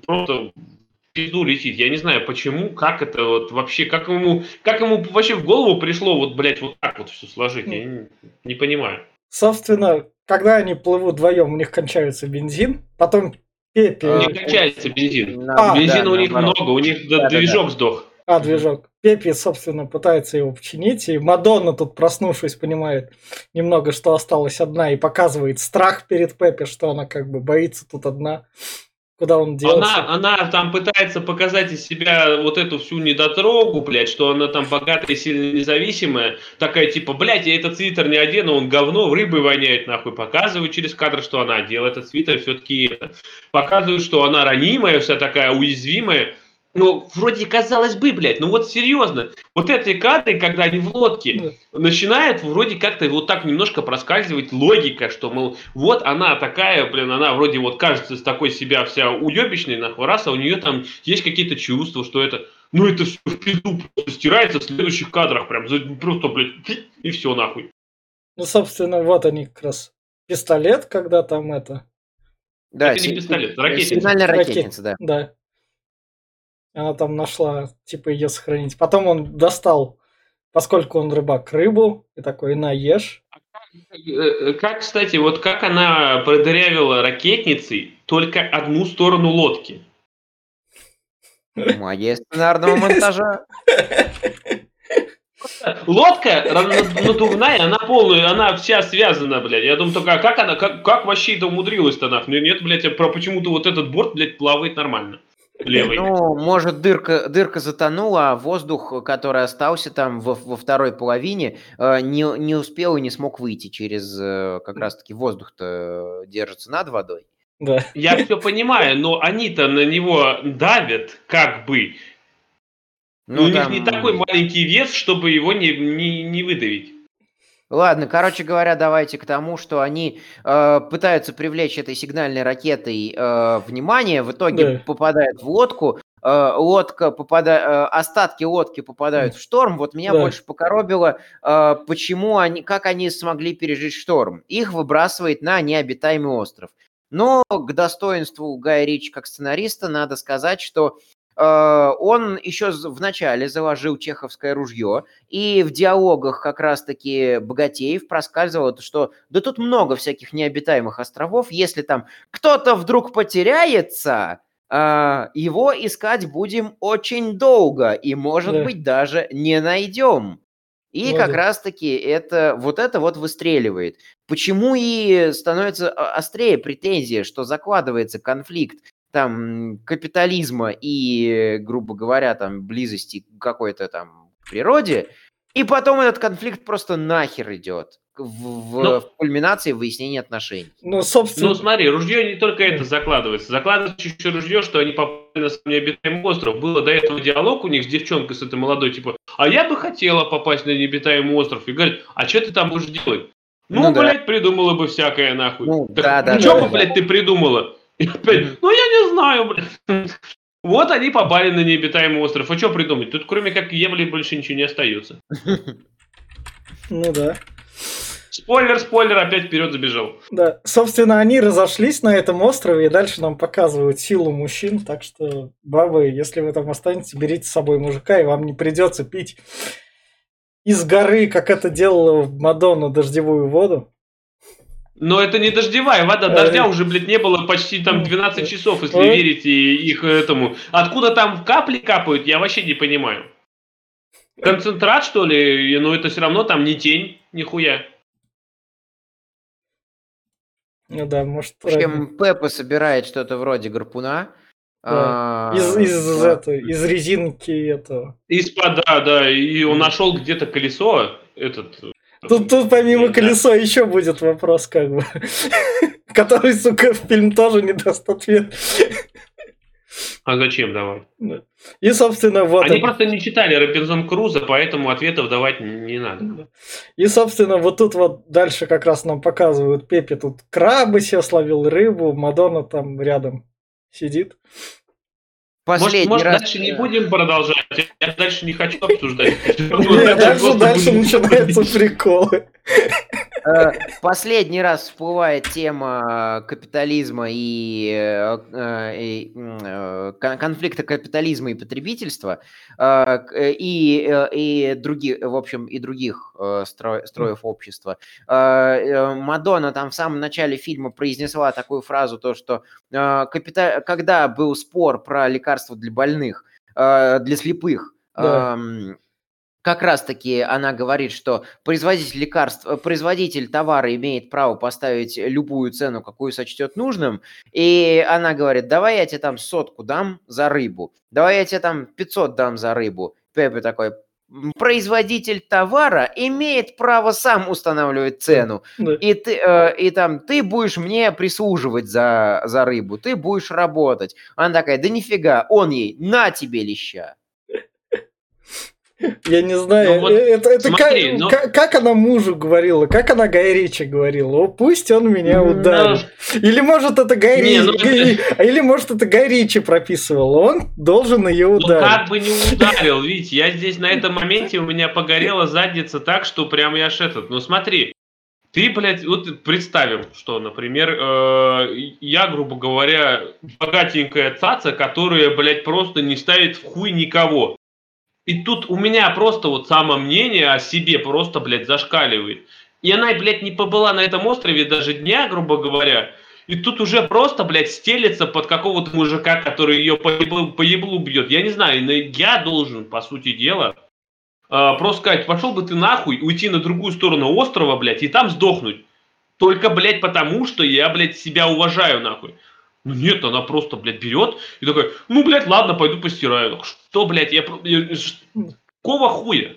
просто... пизду летит. Я не знаю, почему, как это вот вообще, как ему вообще в голову пришло вот, блядь, вот так вот все сложить, я не понимаю. Собственно, когда они плывут вдвоем, у них кончается бензин, потом Пеппи... У них кончается бензин. Бензина у них много, у них движок сдох. Движок. Пеппи, собственно, пытается его починить, и Мадонна тут, проснувшись, понимает немного, что осталась одна, и показывает страх перед Пеппи, что она как бы боится тут одна. Куда он делся? Она там пытается показать из себя вот эту всю недотрогу, блядь, что она там богатая, сильно независимая, такая типа, блядь, я этот свитер не одену, он говно, рыбой воняет, нахуй. Показываю через кадр, что она одела этот свитер, все-таки показывают, что она ранимая, вся такая уязвимая. Ну, вроде казалось бы, блядь, ну вот серьезно, вот эти кадры, когда они в лодке, начинают вроде как-то вот так немножко проскальзывать логика, что, мол, вот она такая, блин, она вроде вот кажется с такой себя вся уебищной, нахуй, раз, а у нее там есть какие-то чувства, что это, ну это все в пизду просто стирается в следующих кадрах, прям просто, блядь, и все нахуй. Ну, собственно, вот они как раз, пистолет, когда там это... Да, это не пистолет, ракетница. Сигнальная ракетница, да. Она там нашла, типа, ее сохранить. Потом он достал, поскольку он рыбак, рыбу. И такой, на, ешь. Как, кстати, вот как она продырявила ракетницей только одну сторону лодки? Магия сценарного монтажа. Лодка надувная, она полная, она вся связана, блядь. Я думаю, только как она, как вообще это умудрилась-то нахуй? Нет, блядь, почему-то вот этот борт, блядь, плавает нормально. Левый. Ну, может, дырка затонула, а воздух, который остался там во второй половине, не успел и не смог выйти через, как раз-таки, воздух-то держится над водой. Да. Я все понимаю, но они-то на него давят, как бы. Ну, у них не такой маленький вес, чтобы его не выдавить. Ладно, короче говоря, давайте к тому, что они пытаются привлечь этой сигнальной ракетой внимание, в итоге попадают в лодку, остатки лодки попадают в шторм. Вот меня больше покоробило, как они смогли пережить шторм. Их выбрасывает на необитаемый остров. Но к достоинству Гая Ричи как сценариста надо сказать, что он еще в начале заложил чеховское ружье, и в диалогах как раз-таки Богатеев проскальзывало, что да тут много всяких необитаемых островов, если там кто-то вдруг потеряется, его искать будем очень долго, и, может быть, даже не найдем. И как раз-таки это выстреливает. Почему и становится острее претензия, что закладывается конфликт там капитализма и, грубо говоря, там близости к какой-то там природе, и потом этот конфликт просто нахер идет в кульминации выяснения отношений. Ну, собственно... Ну, смотри, ружье не только это закладывается. Закладывается еще ружье, что они попали на необитаемый остров. Было до этого диалог у них с девчонкой, с этой молодой, типа, а я бы хотела попасть на необитаемый остров. И говорит, а что ты там будешь делать? Ну блядь, придумала бы всякое, нахуй. Ну, блядь, ты придумала? И опять, ну я не знаю, блядь. Вот они попали на необитаемый остров. А что придумать? Тут кроме как ебли больше ничего не остается. Ну да. Спойлер, опять вперед забежал. Да, собственно, они разошлись на этом острове, и дальше нам показывают силу мужчин, так что, бабы, если вы там останетесь, берите с собой мужика, и вам не придется пить из горы, как это делала Мадонна, дождевую воду. Но это не дождевая вода, дождя уже, блядь, не было почти там 12 часов, если верить их этому. Откуда там капли капают, я вообще не понимаю. Концентрат, что ли? Но это все равно там не тень, нихуя. Ну да, может... В общем, Пеппа собирает что-то вроде гарпуна. Да. Из резинки этого. И он нашел где-то колесо, Тут помимо колеса еще будет вопрос, как бы. Который, сука, в фильм тоже не даст ответ. А зачем давать? И, собственно, вот... Они просто не читали Робинзон Круза, поэтому ответов давать не надо. И, собственно, вот тут вот дальше как раз нам показывают Пеппи. Тут крабы себе словил, рыбу, Мадонна там рядом сидит. Может, дальше не будем продолжать? Я дальше не хочу обсуждать. Дальше начинаются приколы. Последний раз всплывает тема капитализма и конфликта капитализма и потребительства и других, в общем, и других строев общества. Мадонна там в самом начале фильма произнесла такую фразу, то что когда был спор про лекарства для больных, для слепых. Да. Как раз-таки она говорит, что производитель товара имеет право поставить любую цену, какую сочтет нужным, и она говорит, давай я тебе там 100 дам за рыбу, давай я тебе там 500 дам за рыбу. Пеппи такой, производитель товара имеет право сам устанавливать цену, и ты будешь мне прислуживать за рыбу, ты будешь работать. Она такая, да нифига, он ей, на тебе леща. Я не знаю, как она мужу говорила, как она Гай Ричи говорила, пусть он меня ударит. Или может это Гай Ричи прописывал, он должен ее ударить. Как бы не ударил, видите, я здесь на этом моменте у меня погорела задница так, что прям я смотри, ты, блядь, вот представим, что, например, я, грубо говоря, богатенькая цаца, которая, блядь, просто не ставит в хуй никого. И тут у меня просто самомнение о себе просто, блядь, зашкаливает. И она, блядь, не побыла на этом острове даже дня, грубо говоря. И тут уже просто, блядь, стелится под какого-то мужика, который ее по еблу бьет. Я не знаю, я должен, по сути дела, просто сказать, пошел бы ты нахуй, уйти на другую сторону острова, блядь, и там сдохнуть. Только, блядь, потому что я, блядь, себя уважаю, нахуй. Ну нет, она просто, блядь, берет и такая, ну, блядь, ладно, пойду постираю. Что, блядь, какого хуя?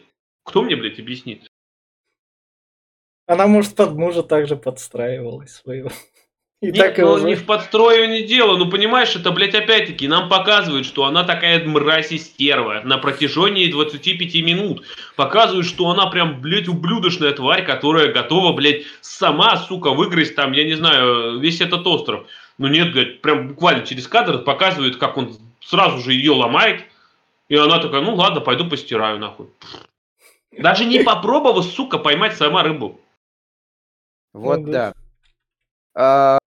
Кто мне, блядь, объяснит? Она, может, под мужа также подстраивалась своего. И нет, так ну, не в подстроении дело, ну понимаешь, это, блядь, опять-таки нам показывают, что она такая мразь и стерва на протяжении 25 минут. Показывают, что она прям, блядь, ублюдочная тварь, которая готова, блядь, сама, сука, выгрызть там, я не знаю, весь этот остров. Ну нет, блядь, прям буквально через кадр показывают, как он сразу же ее ломает, и она такая, ну ладно, пойду постираю, нахуй. Даже не попробовала, сука, поймать сама рыбу. Вот да.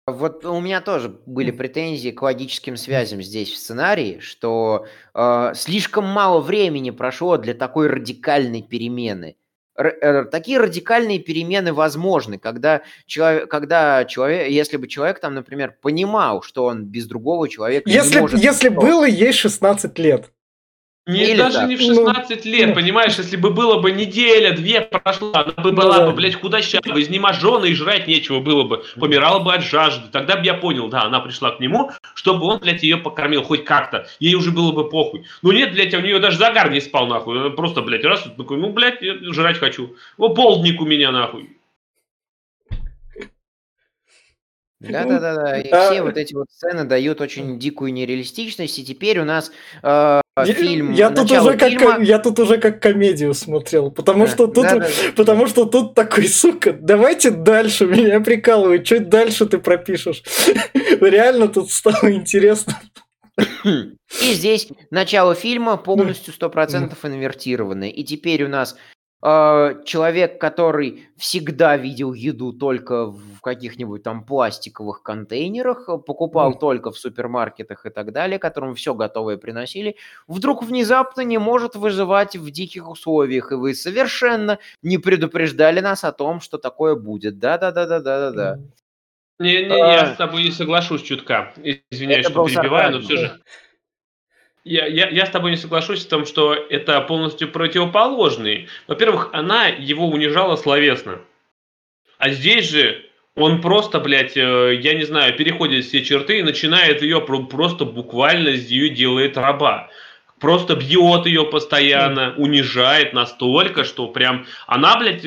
Вот у меня тоже были претензии к логическим связям здесь в сценарии, что слишком мало времени прошло для такой радикальной перемены. Такие радикальные перемены возможны, когда человек, если бы человек там, например, понимал, что он без другого человека не может... Если было ей 16 лет. Нет, даже так. Не в 16 лет, понимаешь, если бы было бы неделя, две прошла, она бы была бы, блядь, худощава, изнеможена, и жрать нечего было бы, помирала бы от жажды. Тогда бы я понял, да, она пришла к нему, чтобы он, блядь, ее покормил хоть как-то, ей уже было бы похуй. Ну нет, блядь, у нее даже загар не спал, нахуй, она просто, блядь, раз, такой, ну, блядь, я жрать хочу, ну, полдник у меня, нахуй. Да-да-да, и все вот эти вот сцены дают очень дикую нереалистичность, и теперь у нас фильм... Я тут уже как комедию смотрел, потому что тут такой, сука, давайте дальше, меня прикалывает, что дальше ты пропишешь. Реально тут стало интересно. И здесь начало фильма полностью 100% инвертировано, и теперь у нас... человек, который всегда видел еду только в каких-нибудь там пластиковых контейнерах, покупал только в супермаркетах и так далее, которому все готовое приносили, вдруг внезапно не может выживать в диких условиях, и вы совершенно не предупреждали нас о том, что такое будет. Да-да-да-да-да-да. Не-не-не, я с тобой не соглашусь чутка. Извиняюсь, что перебиваю, но все же... Я с тобой не соглашусь в том, что это полностью противоположный. Во-первых, она его унижала словесно. А здесь же он просто, блядь, я не знаю, переходит все черты и начинает ее просто буквально из нее делает раба. Просто бьет ее постоянно, унижает настолько, что прям... Она, блядь,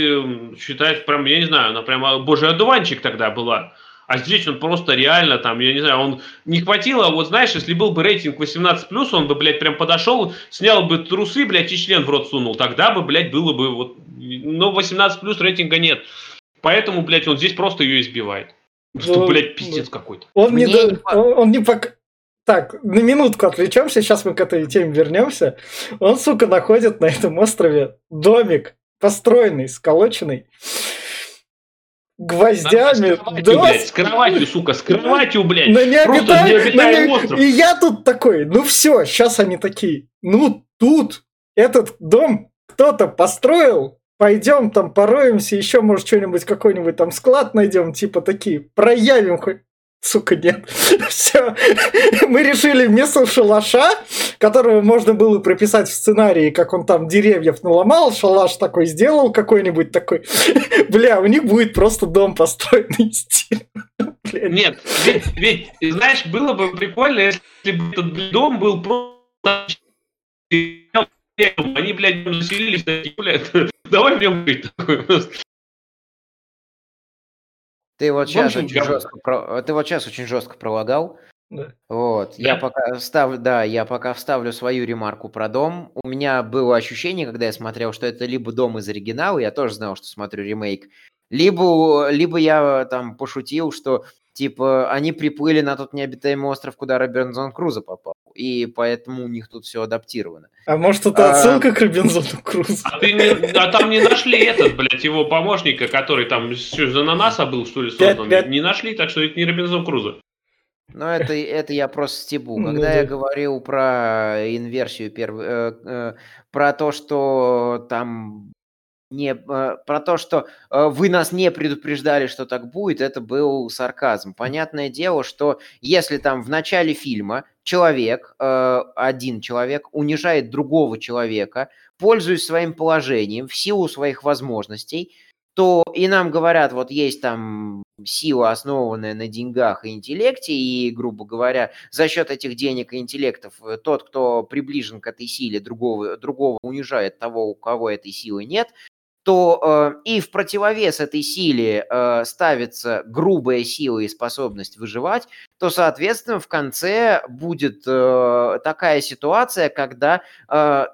считает прям, я не знаю, она прям божий одуванчик тогда была. А здесь он просто реально там, я не знаю, он не хватило, вот знаешь, если был бы рейтинг 18+, он бы, блядь, прям подошел, снял бы трусы, блядь, и член в рот сунул, тогда бы, блядь, было бы вот, но 18+ рейтинга нет, поэтому, блядь, он здесь просто ее избивает, что, блядь, пиздец какой-то. Так, на минутку отвлечемся, сейчас мы к этой теме вернемся. Он, сука, находит на этом острове домик, построенный, сколоченный. Гвоздями. С кроватью, блядь. На необитаемый остров. И я тут такой, ну все, сейчас они такие, ну тут этот дом кто-то построил, пойдем там пороемся, еще может что-нибудь, какой-нибудь там склад найдем, типа такие, проявим хоть. Сука, нет. Все. Мы решили вместо шалаша, которого можно было прописать в сценарии, как он там деревьев наломал, шалаш такой сделал какой-нибудь такой. Бля, у них будет просто дом построенный из дерева. Нет, ведь, знаешь, было бы прикольно, если бы этот дом был просто... Они, блядь, заселились, блядь. Давай в нем жить такой просто. Ты вот сейчас очень жестко пролагал. Да. Вот. Да. Я пока вставлю свою ремарку про дом. У меня было ощущение, когда я смотрел, что это либо дом из оригинала, я тоже знал, что смотрю ремейк, либо я там пошутил, что типа они приплыли на тот необитаемый остров, куда Робинзон Круза попал. И поэтому у них тут все адаптировано. А может, это отсылка к Робинзону Крузу? А там не нашли этот, блядь, его помощника, который там из ананаса был, что ли, создан. Не нашли, так что это не Робинзон Круза. Ну, это я просто стебу. Когда я говорил про инверсию про то, что там... про то, что вы нас не предупреждали, что так будет, это был сарказм. Понятное дело, что если там в начале фильма один человек унижает другого человека, пользуясь своим положением, в силу своих возможностей, то и нам говорят, вот есть там сила, основанная на деньгах и интеллекте, и, грубо говоря, за счет этих денег и интеллектов тот, кто приближен к этой силе, другого унижает того, у кого этой силы нет, то и в противовес этой силе ставится грубая сила и способность выживать, то, соответственно, в конце будет такая ситуация, когда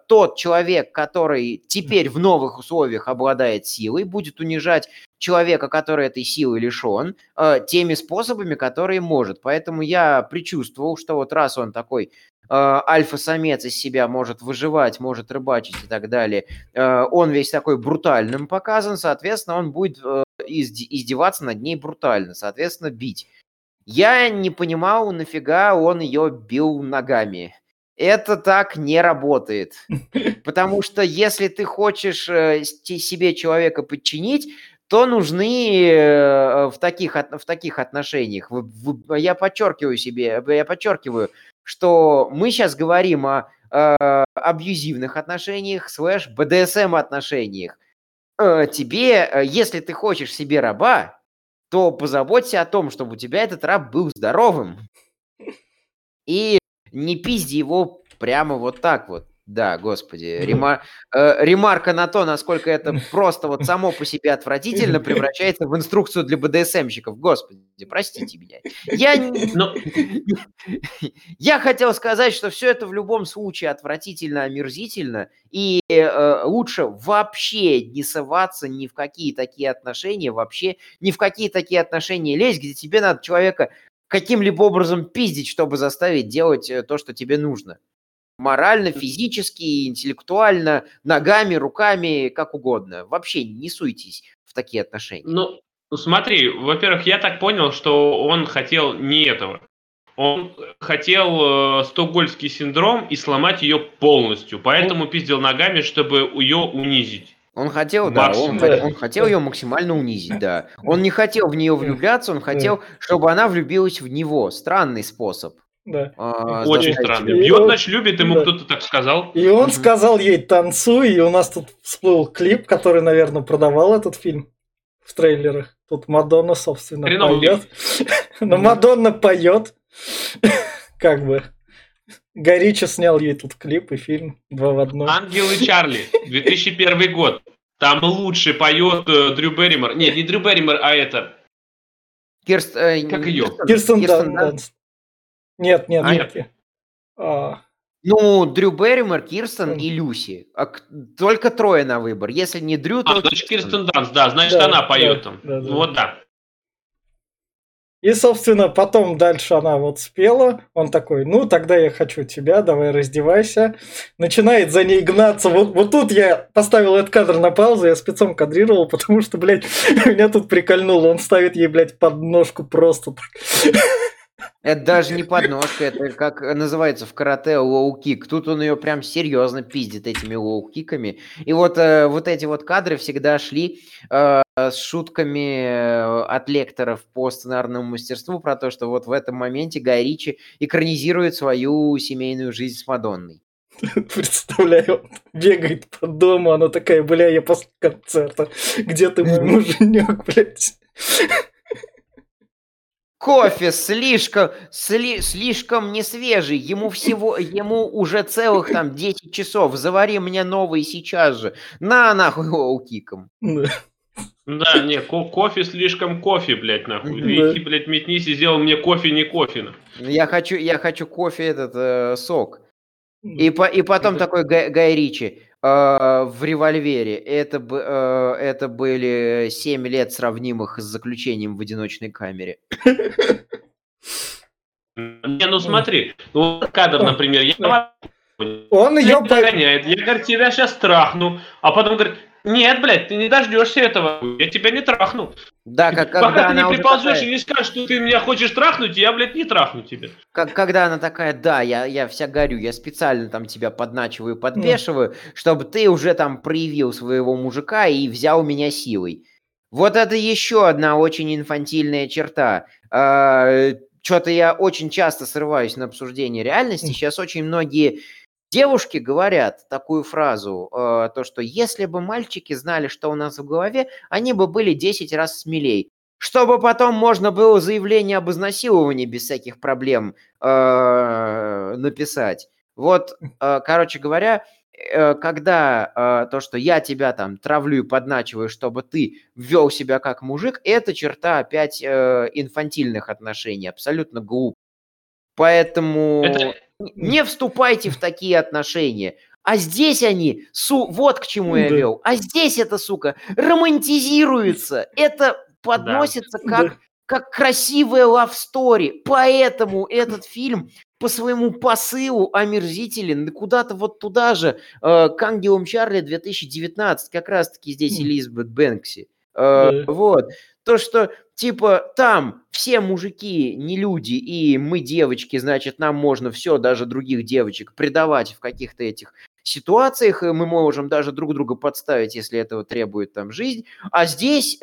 тот человек, который теперь в новых условиях обладает силой, будет унижать человека, который этой силы лишен, теми способами, которые может. Поэтому я предчувствовал, что вот раз он такой... альфа-самец из себя может выживать, может рыбачить и так далее, он весь такой брутальным показан, соответственно, он будет издеваться над ней брутально, соответственно, бить. Я не понимал, нафига он ее бил ногами. Это так не работает. Потому что если ты хочешь себе человека подчинить, то нужны в таких отношениях. Я подчеркиваю, что мы сейчас говорим о абьюзивных отношениях, /БДСМ-отношениях. Тебе, если ты хочешь себе раба, то позаботься о том, чтобы у тебя этот раб был здоровым. И не пизди его прямо вот так вот. Да, господи. Ремарка на то, насколько это просто вот само по себе отвратительно превращается в инструкцию для БДСМщиков. Господи, простите меня. Я хотел сказать, что все это в любом случае отвратительно, омерзительно, и лучше вообще не соваться ни в какие такие отношения, вообще ни в какие такие отношения лезть, где тебе надо человека каким-либо образом пиздить, чтобы заставить делать то, что тебе нужно. Морально, физически, интеллектуально, ногами, руками, как угодно. Вообще не суйтесь в такие отношения. Ну, смотри, во-первых, я так понял, что он хотел не этого. Он хотел стокгольмский синдром и сломать ее полностью. Поэтому пиздил ногами, чтобы ее унизить. Он хотел, он хотел ее максимально унизить, да. Он не хотел в нее влюбляться, он хотел, чтобы она влюбилась в него. Странный способ. Да. Очень странно. Бьет, значит, любит, ему кто-то так сказал. И он сказал ей «танцуй», и у нас тут всплыл клип, который, наверное, продавал этот фильм в трейлерах. Тут Мадонна, собственно, поет. Но Мадонна поет. Как бы. Гай Ричи снял ей тут клип и фильм 2 в 1. «Ангелы Чарли», 2001 год. Там лучше поет Дрю Берримор. Нет, не Дрю Берримор, а это... Как ее? Кирстен Данст. Нет. Ну, Дрю Берримор, Кирстен и Люси. Только трое на выбор. Если не Дрю, то... значит, Кирстен Данст, да, значит, она поет там. Да. Вот да. И, собственно, потом дальше она вот спела. Он такой, ну, тогда я хочу тебя, давай раздевайся. Начинает за ней гнаться. Вот тут я поставил этот кадр на паузу, я спецом кадрировал, потому что, блядь, меня тут прикольнуло. Он ставит ей, блядь, подножку просто так... Это даже не подножка, это как называется в карате лоу-кик. Тут он ее прям серьезно пиздит этими лоу-киками. И вот эти вот кадры всегда шли с шутками от лекторов по сценарному мастерству про то, что вот в этом моменте Гай Ричи экранизирует свою семейную жизнь с Мадонной. Представляю, он бегает по дому, она такая, бля, я после концерта. Где ты, мой муженек, блядь? Кофе слишком несвежий, ему уже целых там 10 часов, завари мне новый сейчас же, нахуй лоу-киком. Да, не, кофе слишком кофе, блядь, нахуй, иди, блядь, метнись и сделай мне кофе, не кофе. Я хочу кофе сок. И потом такой Гай Ричи в «Револьвере». Это были 7 лет, сравнимых с заключением в одиночной камере. Не, ну смотри, вот кадр, например, я... Он ее погоняет, я, говорит, тебя сейчас трахну, а потом говорит, нет, блядь, ты не дождешься этого, я тебя не трахну. Да, пока ты не приползешь и не скажешь, что ты меня хочешь трахнуть, я, блядь, не трахну тебя. Когда она такая, да, я вся горю, я специально там тебя подначиваю, подбешиваю, чтобы ты уже там проявил своего мужика и взял меня силой. Вот это еще одна очень инфантильная черта. Что-то я очень часто срываюсь на обсуждение реальности. Сейчас очень многие Девушки говорят такую фразу, то, что если бы мальчики знали, что у нас в голове, они бы были 10 раз смелей. Чтобы потом можно было заявление об изнасиловании без всяких проблем написать. Вот, короче говоря, когда то, что я тебя там травлю и подначиваю, чтобы ты вел себя как мужик, это черта опять инфантильных отношений, абсолютно глупо. Поэтому... Не вступайте в такие отношения. А здесь они, вот к чему я вел, а здесь это, сука, романтизируется. Это подносится как красивая love story. Поэтому этот фильм по своему посылу омерзителен. Куда-то вот туда же, к «Ангелам Чарли» 2019, как раз-таки здесь Элизабет Бэнкси. Вот. То, что, типа, там все мужики не люди, и мы девочки, значит, нам можно все, даже других девочек, предавать в каких-то этих ситуациях, и мы можем даже друг друга подставить, если этого требует там жизнь. А здесь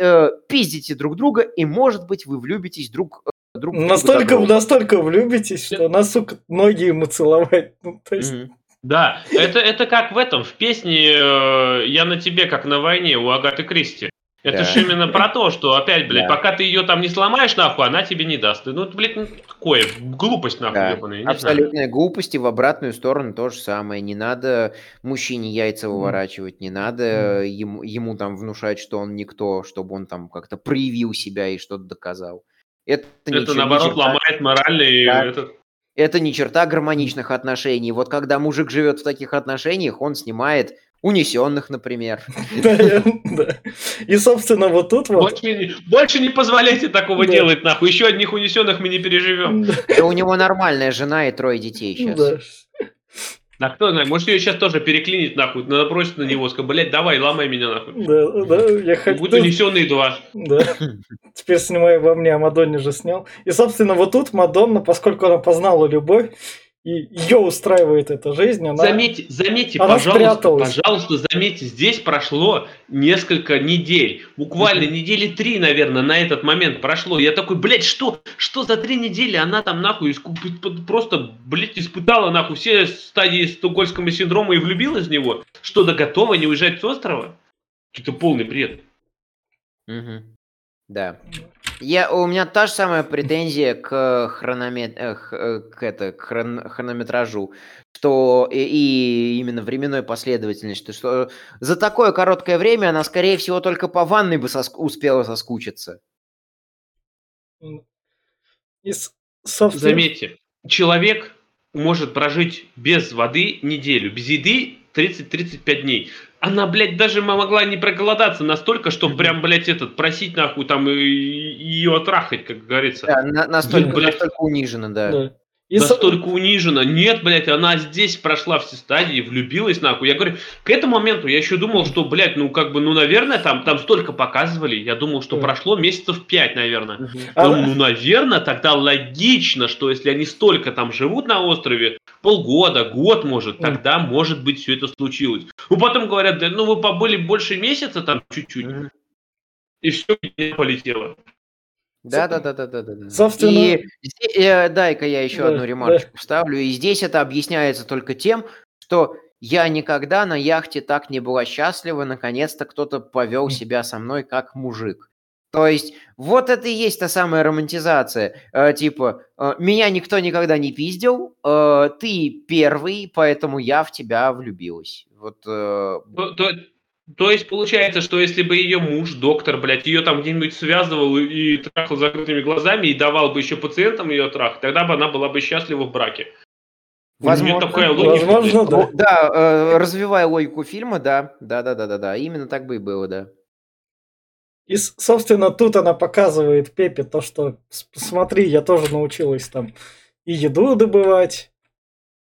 пиздите друг друга, и, может быть, вы влюбитесь друг в друга. Настолько влюбитесь, что нас, сука, ноги ему целовать. Ну, то есть... Да, это как в этом, в песне «Я на тебе, как на войне» у Агаты Кристи. Это же именно про то, что опять, блядь, пока ты ее там не сломаешь, нахуй, она тебе не даст. Ну, блядь, такое, глупость, нахуй. Да. Абсолютная глупость, и в обратную сторону то же самое. Не надо мужчине яйца выворачивать, не надо ему там внушать, что он никто, чтобы он там как-то проявил себя и что-то доказал. Это наоборот, ломает моральный... Это не черта гармоничных отношений. Вот когда мужик живет в таких отношениях, он снимает... «Унесённых», например. Да. И, собственно, вот тут вот... Больше не позволяйте такого делать, нахуй. Еще одних «Унесённых» мы не переживем. Да у него нормальная жена и 3 детей сейчас. Да кто знает, может, ее сейчас тоже переклинит, нахуй. Надо бросить на него, сказать, блядь, давай, ломай меня, нахуй. Да, я хочу... Будь «Унесённые 2». Да. Теперь снимаю во мне, а Мадонне же снял. И, собственно, вот тут Мадонна, поскольку она познала любовь, и ее устраивает эта жизнь, она... Заметьте, она пожалуйста, заметьте, здесь прошло несколько недель, буквально недели 3, наверное, на этот момент прошло. Я такой, блядь, что за 3 недели она там, нахуй, просто, блядь, испытала, нахуй, все стадии стокгольмского синдрома и влюбилась в него, что-то готова не уезжать с острова? Это полный бред. Да. У меня та же самая претензия к хронометражу, что и именно временной последовательности, что за такое короткое время она, скорее всего, только по ванной бы успела соскучиться. Заметьте, человек может прожить без воды неделю, без еды 30-35 дней. Она, блядь, даже могла не проголодаться настолько, что прям, блядь, просить, нахуй, там, ее отрахать, как говорится. Да, настолько унижена, да. Настолько унижена. Нет, блядь, она здесь прошла все стадии, влюбилась, нахуй. Я говорю, к этому моменту я еще думал, что, блядь, наверное, там столько показывали. Я думал, что прошло месяцев 5, наверное. Наверное, тогда логично, что если они столько там живут на острове, полгода, год, может, тогда, может быть, все это случилось. Ну, потом говорят, да, ну, вы побыли больше месяца там чуть-чуть, и все полетело. Да. Собственно... И дай-ка я еще одну ремарочку вставлю. И здесь это объясняется только тем, что я никогда на яхте так не была счастлива, наконец-то кто-то повел себя со мной как мужик. То есть вот это и есть та самая романтизация. Меня никто никогда не пиздил, ты первый, поэтому я в тебя влюбилась. Вот. То есть получается, что если бы ее муж, доктор, блядь, ее там где-нибудь связывал и трахал закрытыми глазами и давал бы еще пациентам ее трах, тогда бы она была бы счастлива в браке. Возможно, да. Да, развивая логику фильма, да. Именно так бы и было, да. И, собственно, тут она показывает Пепе то, что, смотри, я тоже научилась там и еду добывать,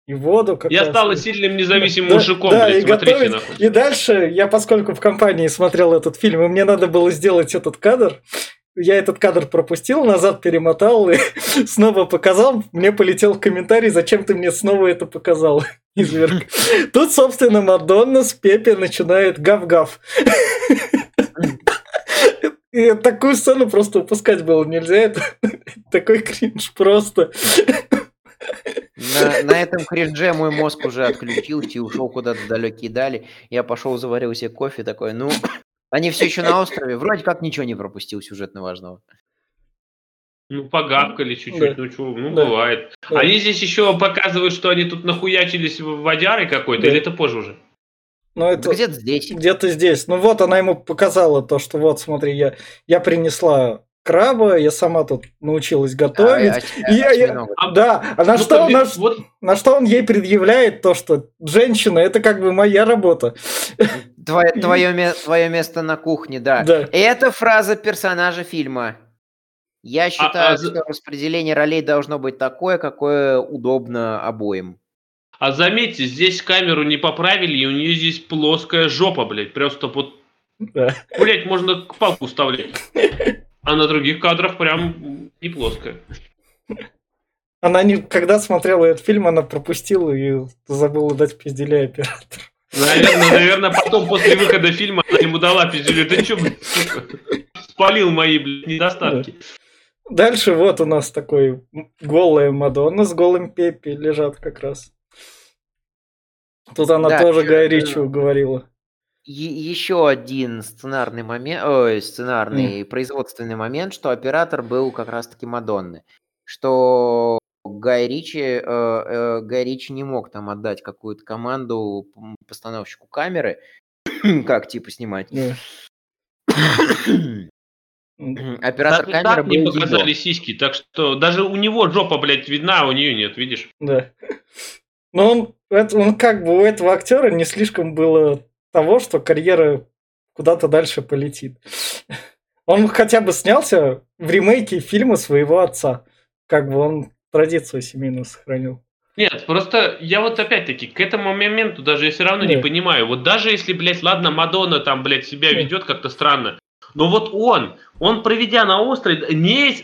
и воду. Я стала сильным независимым мужиком, блядь, смотрите, нахуй. И дальше, поскольку в компании смотрел этот фильм, и мне надо было сделать этот кадр, я этот кадр пропустил, назад перемотал и снова показал. Мне полетел комментарий, зачем ты мне снова это показал, изверг. Тут, собственно, Мадонна с Пепе начинает гав-гав. И такую сцену просто упускать было нельзя. Это такой кринж просто. На этом кринже мой мозг уже отключился и ушел куда-то в далекие дали. Я пошел, заварил себе кофе такой, ну, они все еще на острове. Вроде как ничего не пропустил сюжетно важного. Ну, погавкали чуть-чуть, да. Ну, чё, ну да. Бывает. Да. Они здесь еще показывают, что они тут нахуячились водярой какой-то, да. Или это позже уже? Ну, это да где-то здесь. Где-то здесь. Ну, вот она ему показала то, что вот, смотри, я принесла краба, я сама тут научилась готовить. На что он ей предъявляет то, что женщина, это как бы моя работа. Твое место на кухне, да. Да. Это фраза персонажа фильма. Я считаю, что распределение ролей должно быть такое, какое удобно обоим. А заметьте, здесь камеру не поправили, и у нее здесь плоская жопа, блядь. Просто вот... Да. Блядь, можно к палку вставлять. А на других кадрах прям не плоская. Она не... Когда смотрела этот фильм, она пропустила и забыла дать пизделя оператору. Наверное, потом, после выхода фильма, она ему дала пизделю. Ты чё, блядь, спалил мои, блядь, недостатки. Да. Дальше вот у нас такой голая Мадонна с голым Пеппи лежат как раз. Тут она тоже Гай Ричи уговорила. Еще один сценарный момент, производственный момент, что оператор был как раз-таки Мадонны. Что Гай Ричи не мог там отдать какую-то команду постановщику камеры, как типа снимать. Оператор камеры так был не показали его. Сиськи, так что даже у него жопа, блядь, видна, а у нее нет, видишь? Да. Но он как бы у этого актера не слишком было того, что карьера куда-то дальше полетит. Он хотя бы снялся в ремейке фильма своего отца. Как бы он традицию семейную сохранил. Нет, просто я вот опять-таки к этому моменту даже я все равно не понимаю. Вот даже если, блядь, ладно, Мадонна там, блядь, себя ведет как-то странно. Но вот он проведя на острове,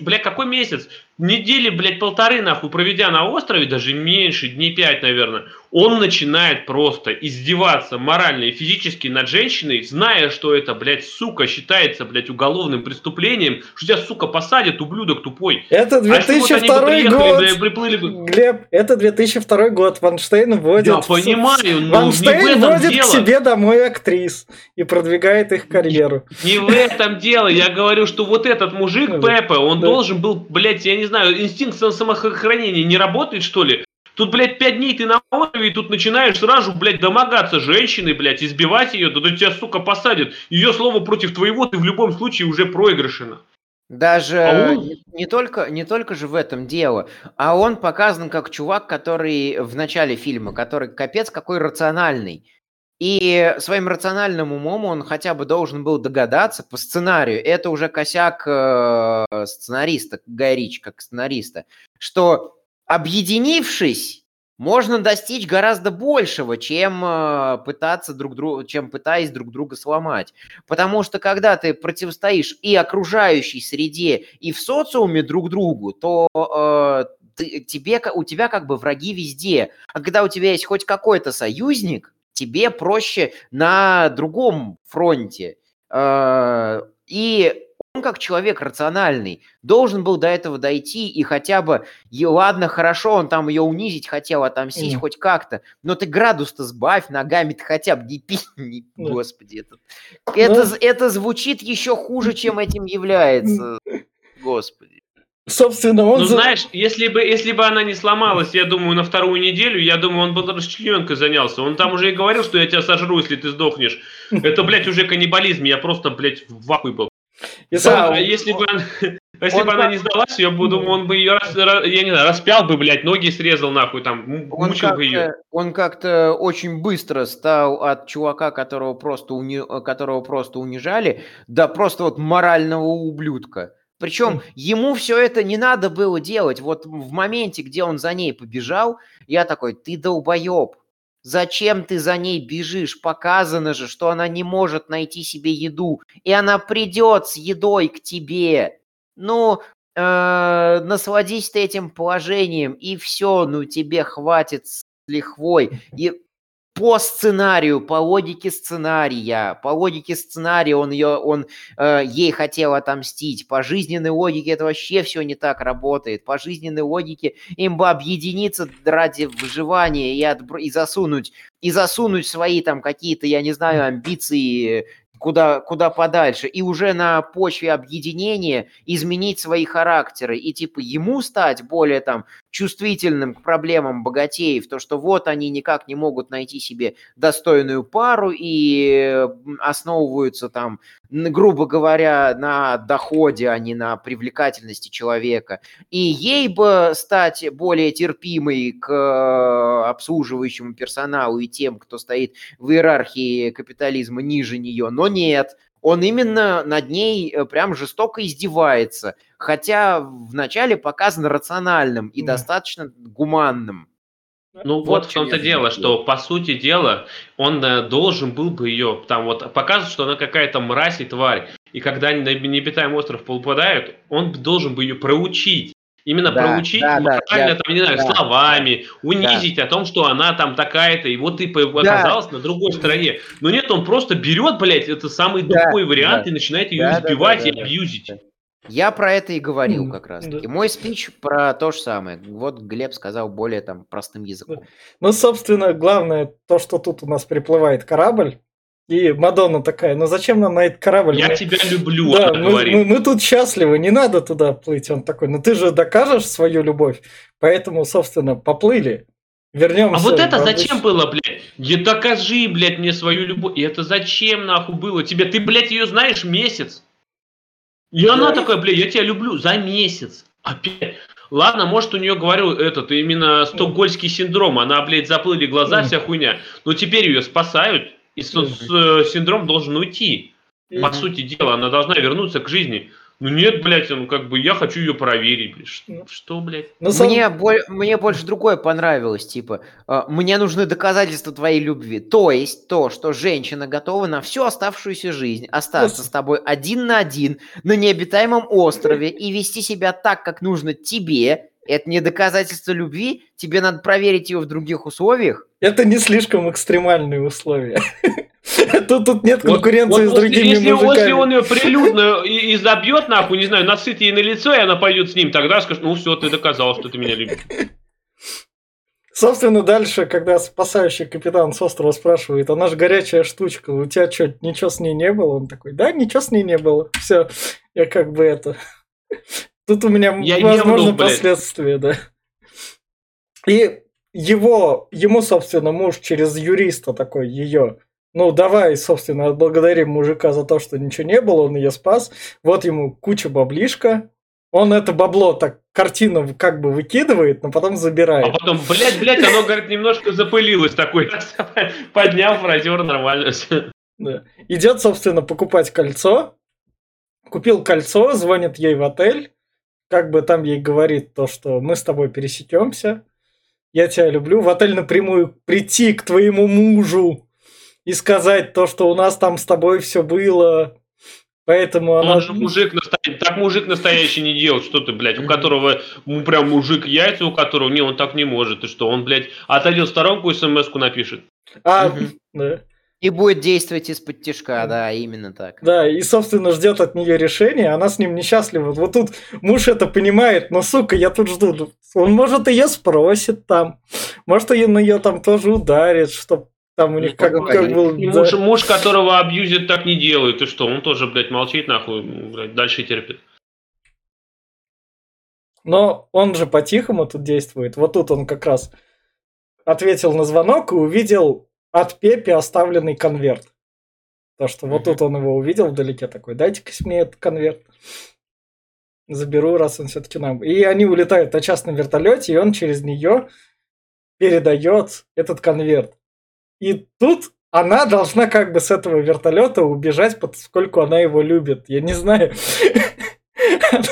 блядь, какой месяц? Недели, блядь, полторы, нахуй, проведя на острове, даже меньше, дней 5, наверное, он начинает просто издеваться морально и физически над женщиной, зная, что это, блядь, сука, считается, блядь, уголовным преступлением, что тебя, сука, посадят, ублюдок тупой. Это 2002 год, Глеб, это 2002 год, Вайнштейн вводит... Я понимаю, но Вайнштейн не в этом вводит дело. К себе домой актрис и продвигает их карьеру. Не в этом дело, я говорю, что вот этот мужик, Пеппа, он должен был, блядь, я не знаю, инстинкт самосохранения не работает, что ли? Тут, блядь, 5 дней ты на острове, и тут начинаешь сразу, блядь, домогаться женщины, блядь, избивать ее, да тебя, сука, посадят. Ее слово против твоего, ты в любом случае уже проигрышена. Даже не только же в этом дело, а он показан как чувак, который в начале фильма, который капец какой рациональный. И своим рациональным умом он хотя бы должен был догадаться по сценарию, это уже косяк сценариста, Гай Ричи как сценариста, что объединившись, можно достичь гораздо большего, чем пытаясь друг друга сломать. Потому что когда ты противостоишь и окружающей среде, и в социуме друг другу, то... у тебя как бы враги везде. А когда у тебя есть хоть какой-то союзник, тебе проще на другом фронте. И он, как человек рациональный, должен был до этого дойти и хотя бы, ладно, хорошо, он там ее унизить хотел, отомстить хоть как-то, но ты градус-то сбавь, ногами-то хотя бы не пи. Господи, это звучит еще хуже, чем этим является. Господи. Собственно, он... Ну, знаешь, если бы она не сломалась, я думаю, на 2-ю неделю, я думаю, он бы расчлененкой занялся. Он там уже и говорил, что я тебя сожру, если ты сдохнешь. Это, блядь, уже каннибализм. Я просто, блядь, в ахуе был. Да, если бы она не сдалась, я бы, думаю, он бы ее, я не знаю, распял бы, блядь, ноги срезал, нахуй, там, мучил бы ее. Он как-то очень быстро стал от чувака, которого просто унижали, до просто вот морального ублюдка. Причем ему все это не надо было делать. Вот в моменте, где он за ней побежал, я такой, ты долбоеб, зачем ты за ней бежишь? Показано же, что она не может найти себе еду, и она придет с едой к тебе. Ну, насладись ты этим положением, и все, ну тебе хватит с лихвой. И по сценарию, по логике сценария. По логике сценария он ей хотел отомстить. По жизненной логике это вообще все не так работает. По жизненной логике им бы объединиться ради выживания и засунуть свои там какие-то, я не знаю, амбиции куда подальше, и уже на почве объединения изменить свои характеры, и типа ему стать более там чувствительным к проблемам богатеев, то, что вот они никак не могут найти себе достойную пару и основываются там, грубо говоря, на доходе, а не на привлекательности человека. И ей бы стать более терпимой к обслуживающему персоналу и тем, кто стоит в иерархии капитализма ниже нее, но нет. Он именно над ней прям жестоко издевается, хотя вначале показан рациональным и достаточно гуманным. Ну вот в том-то дело, что по сути дела он должен был бы ее, там вот показывают, что она какая-то мразь и тварь, и когда они на необитаемый остров попадают, он должен бы ее проучить. Именно проучить словами, унизить о том, что она там такая-то, и вот ты оказалась на другой стороне. Но нет, он просто берет, блядь, это самый тупой вариант, и начинает ее избивать и абьюзить. Я про это и говорил как раз-таки. Мой спич про то же самое. Вот Глеб сказал более там простым языком. Ну, собственно, главное то, что тут у нас приплывает корабль. И Мадонна такая, ну зачем нам на этот корабль? Я тебя люблю, да, она говорит. Мы тут счастливы, не надо туда плыть. Он такой, ну ты же докажешь свою любовь. Поэтому, собственно, поплыли. Вернемся. А вот это зачем было, блядь? Не докажи, блядь, мне свою любовь. И это зачем нахуй было? Тебе, ты, блядь, ее знаешь месяц. И она такая, блядь, я тебя люблю за месяц. Опять. Ладно, может, у нее, говорю, этот именно стокгольмский синдром. Она, блядь, заплыли глаза, вся хуйня. Но теперь ее спасают. И синдром должен уйти. По сути дела, она должна вернуться к жизни. Ну нет, блядь, ну как бы я хочу ее проверить. Что, блядь? Мне больше другое понравилось. Типа, мне нужны доказательства твоей любви. То есть то, что женщина готова на всю оставшуюся жизнь остаться с тобой один на один на необитаемом острове и вести себя так, как нужно тебе. Это не доказательство любви, тебе надо проверить ее в других условиях. Это не слишком экстремальные условия. Тут нет конкуренции с другими мужиками. Если он ее прилюдно изобьет, нахуй, не знаю, насыт ей на лицо, и она пойдет с ним, тогда скажет, ну все, ты доказал, что ты меня любишь. Собственно, дальше, когда спасающий капитан с острова спрашивает, она же горячая штучка, у тебя что, ничего с ней не было? Он такой, да, ничего с ней не было, все, я как бы это... Тут у меня, возможно, последствия, да. И ему, собственно, муж через юриста такой ее, ну, давай, собственно, отблагодарим мужика за то, что ничего не было, он ее спас. Вот ему куча баблишка. Он это бабло так картину как бы выкидывает, но потом забирает. А потом, блядь, оно, говорит, немножко запылилось такой. Поднял фразер, нормально все. Идет, собственно, покупать кольцо. Купил кольцо, звонит ей в отель. Как бы там ей говорит то, что мы с тобой пересечемся, я тебя люблю, в отель напрямую прийти к твоему мужу и сказать то, что у нас там с тобой все было, поэтому она... Он же мужик настоящий, так мужик настоящий не делает, что ты, блядь, у которого прям мужик яйца, у которого, не, он так не может, и что, он, блядь, отойдет в сторонку и смс-ку напишет. Да. И будет действовать из-под тишка, да, именно так. Да, и, собственно, ждет от нее решения, она с ним несчастлива. Вот тут муж это понимает, но, сука, я тут жду. Он, может, ее спросит там, может, на ее там тоже ударит, чтобы там у них как был... Муж, которого абьюзит, так не делает, и что? Он тоже, блядь, молчит, нахуй, блядь, дальше терпит. Но он же по-тихому тут действует. Вот тут он как раз ответил на звонок и увидел... От Пепи оставленный конверт. То, что вот тут он его увидел вдалеке, такой, дайте-ка мне этот конверт. Заберу, раз он все-таки нам. И они улетают на частном вертолете, и он через нее передает этот конверт. И тут она должна как бы с этого вертолета убежать, поскольку она его любит. Я не знаю.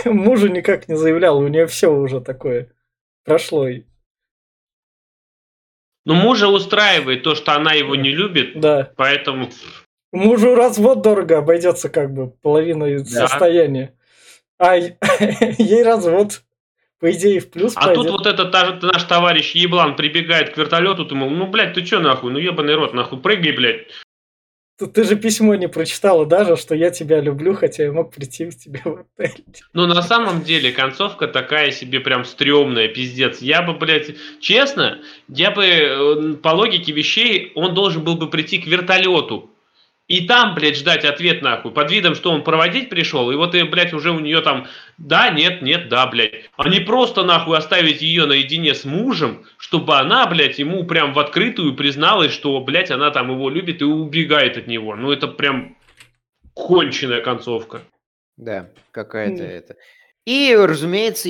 Мужу никак не заявляла, у нее все уже такое прошло. Ну, мужа устраивает то, что она его не любит, да. Поэтому... Мужу развод дорого обойдется, как бы, половина состояния. А ей развод по идее, в плюс пойдет. Тут вот этот наш товарищ еблан прибегает к вертолету, думал, ну, блядь, ты че нахуй, ну, ебаный рот, нахуй, прыгай, блядь. Ты же письмо не прочитала даже, что я тебя люблю, хотя я мог прийти к тебе в отель. Ну, на самом деле, концовка такая себе прям стрёмная, пиздец. Я бы, блядь, честно, я бы по логике вещей, он должен был бы прийти к вертолету. И там, блядь, ждать ответ, нахуй, под видом, что он проводить пришел, и вот, блядь, уже у нее там да, нет, нет, да, блядь. А не просто, нахуй, оставить ее наедине с мужем, чтобы она, блядь, ему прям в открытую призналась, что, блядь, она там его любит и убегает от него. Ну, это прям конченая концовка. Да, какая-то это... И, разумеется,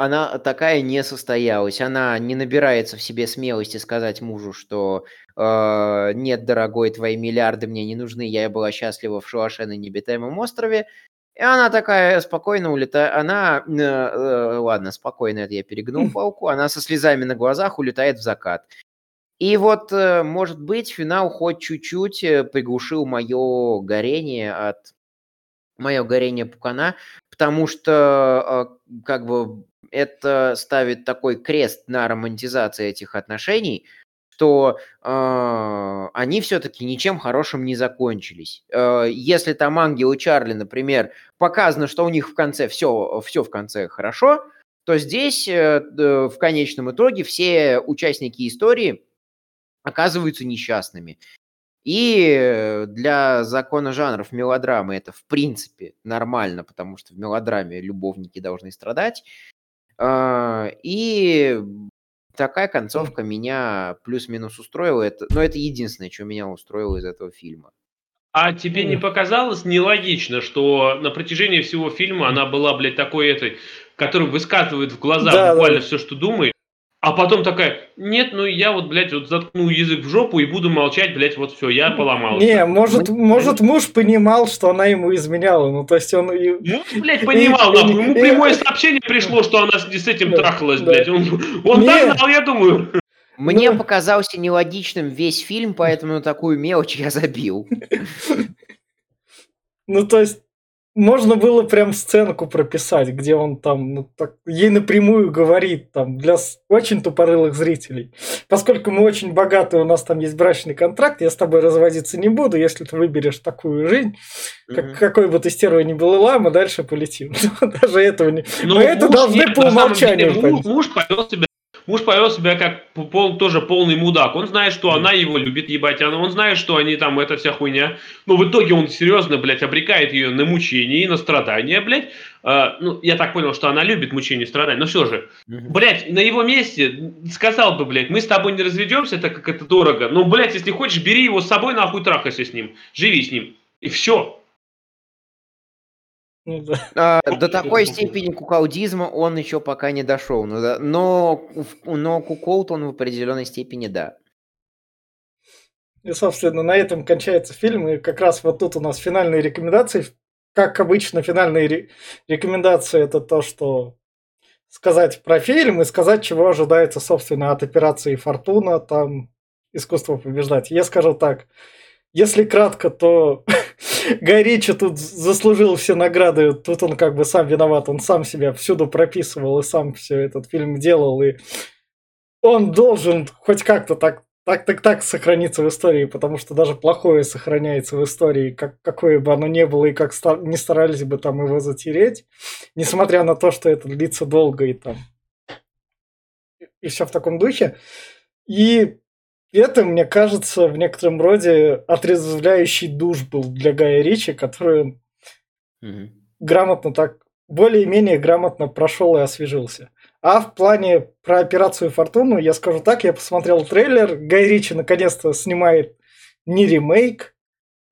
она такая не состоялась. Она не набирается в себе смелости сказать мужу, что нет, дорогой, твои миллиарды мне не нужны, я была счастлива в шалаше на необитаемом острове. И она такая спокойно улетает. Она, ладно, спокойно, это я перегнул палку. Она со слезами на глазах улетает в закат. И вот, может быть, финал хоть чуть-чуть приглушил мое горение пукана, потому что как бы это ставит такой крест на романтизации этих отношений, что они все-таки ничем хорошим не закончились. Если там Ангелы Чарли, например, показано, что у них в конце все в конце хорошо, то здесь в конечном итоге все участники истории оказываются несчастными. И для закона жанров мелодрамы это, в принципе, нормально, потому что в мелодраме любовники должны страдать. И такая концовка меня плюс-минус устроила. Но это единственное, что меня устроило из этого фильма. А тебе не показалось нелогично, что на протяжении всего фильма она была, блядь, такой этой, которая высказывает в глаза буквально все, что думает? А потом такая, нет, ну я вот, блядь, вот заткну язык в жопу и буду молчать, блядь, вот все, я поломался. Не, может муж понимал, что она ему изменяла, ну то есть он... Муж, блядь, понимал, нахуй, ему прямое сообщение пришло, что она с этим трахалась, блядь, он так знал, я думаю. Мне показался нелогичным весь фильм, поэтому на такую мелочь я забил. Ну то есть... Можно было прям сценку прописать, где он там ей напрямую говорит там, для очень тупорылых зрителей. Поскольку мы очень богаты, у нас там есть брачный контракт, я с тобой разводиться не буду, если ты выберешь такую жизнь, какой бы ты стервой ни была, мы дальше полетим. Даже этого не... Но это должны по умолчанию понять. Муж повел себя как тоже полный мудак. Он знает, что она его любит, ебать. Он знает, что они там, это вся хуйня. Но в итоге он серьезно, блядь, обрекает ее на мучения и на страдания, блядь. Ну, я так понял, что она любит мучения и страдания, но все же. Блядь, на его месте сказал бы, блядь, мы с тобой не разведемся, так как это дорого. Но, блядь, если хочешь, бери его с собой, нахуй трахайся с ним. Живи с ним. И все. До такой степени куколдизма он еще пока не дошел, но куколд он в определенной степени, да. И, собственно, на этом кончается фильм, и как раз вот тут у нас финальные рекомендации. Как обычно, финальные рекомендации – это то, что сказать про фильм и сказать, чего ожидается, собственно, от операции «Фортуна», там «Искусство побеждать». Я скажу так, если кратко, то... Гай Ричи тут заслужил все награды, тут он как бы сам виноват, он сам себя всюду прописывал и сам все этот фильм делал, и он должен хоть как-то так сохраниться в истории, потому что даже плохое сохраняется в истории, какое бы оно ни было, и как не старались бы там его затереть, несмотря на то, что это длится долго и там и все в таком духе. И это, мне кажется, в некотором роде отрезвляющий душ был для Гая Ричи, который он грамотно более-менее грамотно прошел и освежился. А в плане про операцию «Фортуну» я скажу так, я посмотрел трейлер, Гай Ричи наконец-то снимает не ремейк,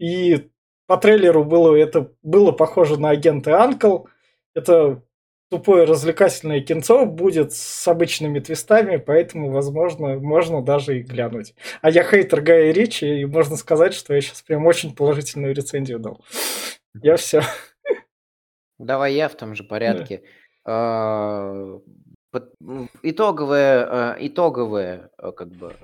и по трейлеру было похоже на «Агента Анкл». Это тупое развлекательное кинцо будет с обычными твистами, поэтому, возможно, можно даже и глянуть. А я хейтер Гая Ричи, и можно сказать, что я сейчас прям очень положительную рецензию дал. Я все. Давай я в том же порядке. Итоговая, как бы,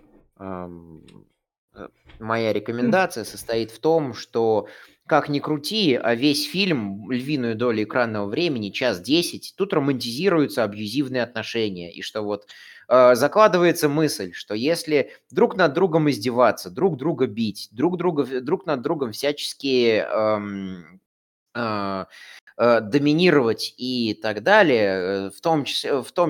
моя рекомендация состоит в том, что как ни крути, весь фильм, львиную долю экранного времени, 1:10, тут романтизируются абьюзивные отношения. И что вот закладывается мысль, что если друг над другом издеваться, друг друга бить, друг над другом всячески доминировать и так далее, в том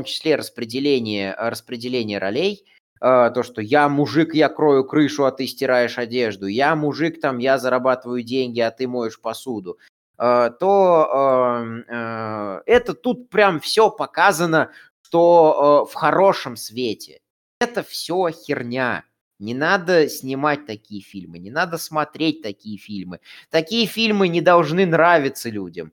числе распределение ролей, то, что я мужик, я крою крышу, а ты стираешь одежду, я мужик, там, я зарабатываю деньги, а ты моешь посуду, то это тут прям все показано, что в хорошем свете. Это все херня. Не надо снимать такие фильмы, не надо смотреть такие фильмы. Такие фильмы не должны нравиться людям.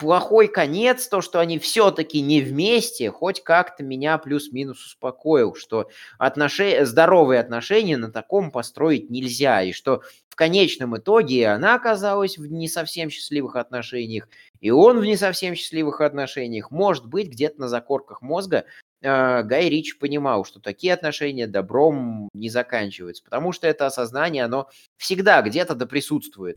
Плохой конец, то, что они все-таки не вместе, хоть как-то меня плюс-минус успокоил, что здоровые отношения на таком построить нельзя, и что в конечном итоге она оказалась в не совсем счастливых отношениях, и он в не совсем счастливых отношениях. Может быть, где-то на закорках мозга Гай Ричи понимал, что такие отношения добром не заканчиваются, потому что это осознание, оно всегда где-то да присутствует.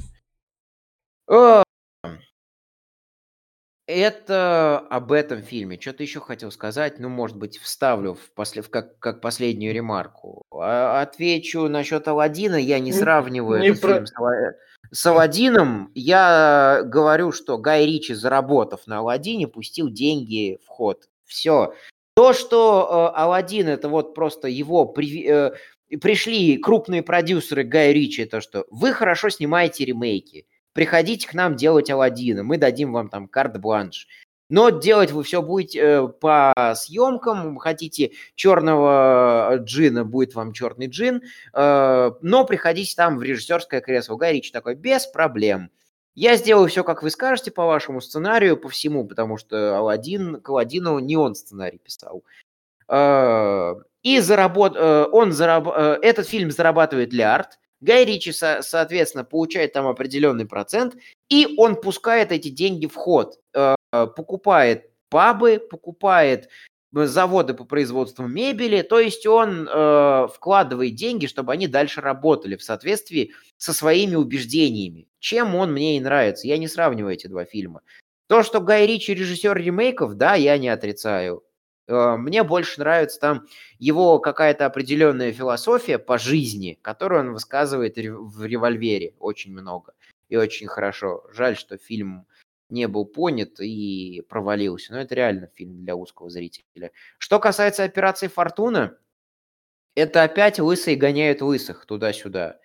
Это об этом фильме. Что-то еще хотел сказать, может быть, вставлю как последнюю ремарку. Отвечу насчет Аладдина. Я не сравниваю этот фильм с Аладдином. Я говорю, что Гай Ричи, заработав на Аладдине, пустил деньги в ход. Все. То, что Аладдин, это вот просто его... Пришли крупные продюсеры Гая Ричи, то, что вы хорошо снимаете ремейки. Приходите к нам делать Аладдина, мы дадим вам там карт-бланш. Но делать вы все будете по съемкам, хотите черного джина, будет вам черный джин, но приходите там в режиссерское кресло. Гай Ричи такой: без проблем. Я сделаю все, как вы скажете, по вашему сценарию, по всему, потому что Аладдин, к Аладдину не он сценарий писал. И этот фильм зарабатывает лярд. Гай Ричи, соответственно, получает там определенный процент, и он пускает эти деньги в ход. Покупает пабы, покупает заводы по производству мебели, то есть он вкладывает деньги, чтобы они дальше работали в соответствии со своими убеждениями. Чем он мне и нравится. Я не сравниваю эти два фильма. То, что Гай Ричи режиссер ремейков, да, я не отрицаю. Мне больше нравится там его какая-то определенная философия по жизни, которую он высказывает в «Револьвере» очень много и очень хорошо. Жаль, что фильм не был понят и провалился. Но это реально фильм для узкого зрителя. Что касается «Операции Фортуна», это опять лысые гоняют лысых туда-сюда.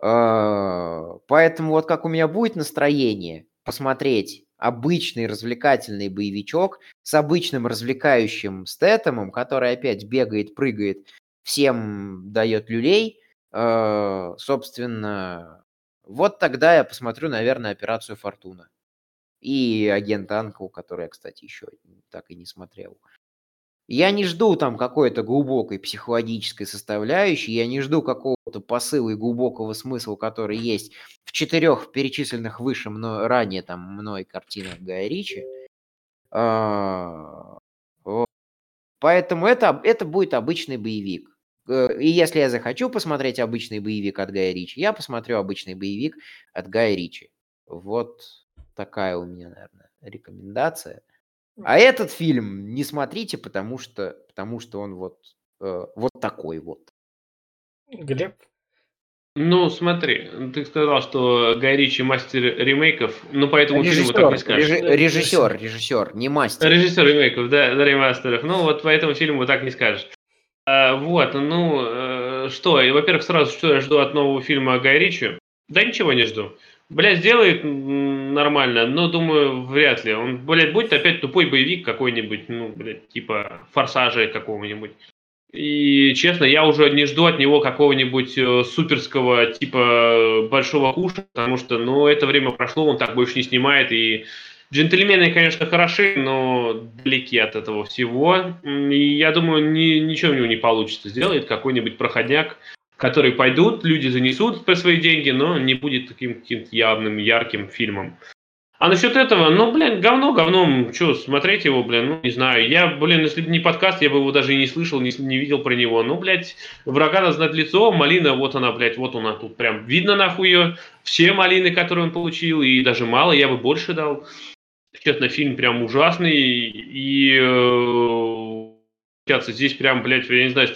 Поэтому вот как у меня будет настроение посмотреть обычный развлекательный боевичок с обычным развлекающим Стэтэмом, который опять бегает, прыгает, всем дает люлей. Собственно, вот тогда я посмотрю, наверное, «Операцию Фортуна». И «Агента Анкл», который я, кстати, еще так и не смотрел. Я не жду там какой-то глубокой психологической составляющей, я не жду какого-то посыла и глубокого смысла, который есть в 4 перечисленных выше ранее там мной картинах Гая Ричи. Поэтому это будет обычный боевик. И если я захочу посмотреть обычный боевик от Гая Ричи, я посмотрю обычный боевик от Гая Ричи. Вот такая у меня, наверное, рекомендация. А этот фильм не смотрите, потому что он вот такой вот. Глеб? Смотри, ты сказал, что Гай Ричи мастер ремейков, поэтому фильму так не скажешь. Режиссер, не мастер. Режиссер ремейков, да, ремастеров. По этому фильму так не скажешь. Во-первых, сразу что я жду от нового фильма Гай Ричи? Да ничего не жду. Сделает нормально, но, думаю, вряд ли. Он, будет опять тупой боевик какой-нибудь, типа «Форсажа» какого-нибудь. И, честно, я уже не жду от него какого-нибудь суперского типа «Большого куша», потому что, это время прошло, он так больше не снимает. И «Джентльмены», конечно, хороши, но далеки от этого всего. И я думаю, ничего у него не получится. Сделает какой-нибудь проходняк, которые пойдут, люди занесут свои деньги, но не будет таким каким-то явным, ярким фильмом. А насчет этого, ну, блин, говно говном, что, смотреть его, блин, ну, не знаю. Я, блин, если бы не подкаст, я бы его даже и не слышал, не видел про него. Ну, блядь, врага надо знать лицо, малина, вот она, блядь, вот она тут прям. Видно, нахуй, ее, все малины, которые он получил, и даже мало, я бы больше дал. Честно, фильм прям ужасный, и здесь прям, блядь, я не знаю,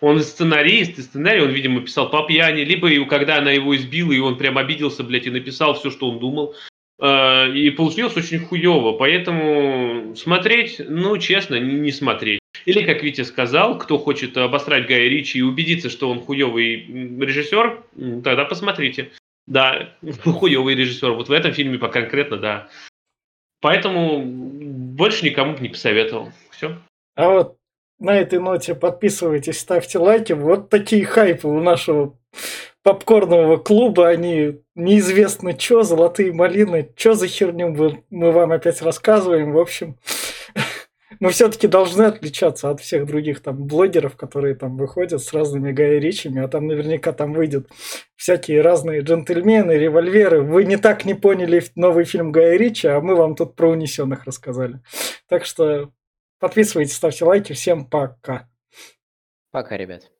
он сценарист, и сценарий он, видимо, писал по пьяни, либо когда она его избила, и он прям обиделся, блядь, и написал все, что он думал. И получилось очень хуево, поэтому смотреть, ну, честно, не смотреть. Или, как Витя сказал, кто хочет обосрать Гая Ричи и убедиться, что он хуевый режиссер, тогда посмотрите. Да, хуевый режиссер, вот в этом фильме конкретно, да. Поэтому больше никому бы не посоветовал. Все. А вот на этой ноте подписывайтесь, ставьте лайки. Вот такие хайпы у нашего попкорнового клуба, они неизвестно что, золотые малины, что за херню мы вам опять рассказываем, в общем, мы все-таки должны отличаться от всех других там блогеров, которые там выходят с разными Гай Ричами, а там наверняка там выйдут всякие разные джентльмены, револьверы, вы не так не поняли новый фильм Гая Ричи, а мы вам тут про унесенных рассказали, так что подписывайтесь, ставьте лайки, всем пока. Пока, ребят.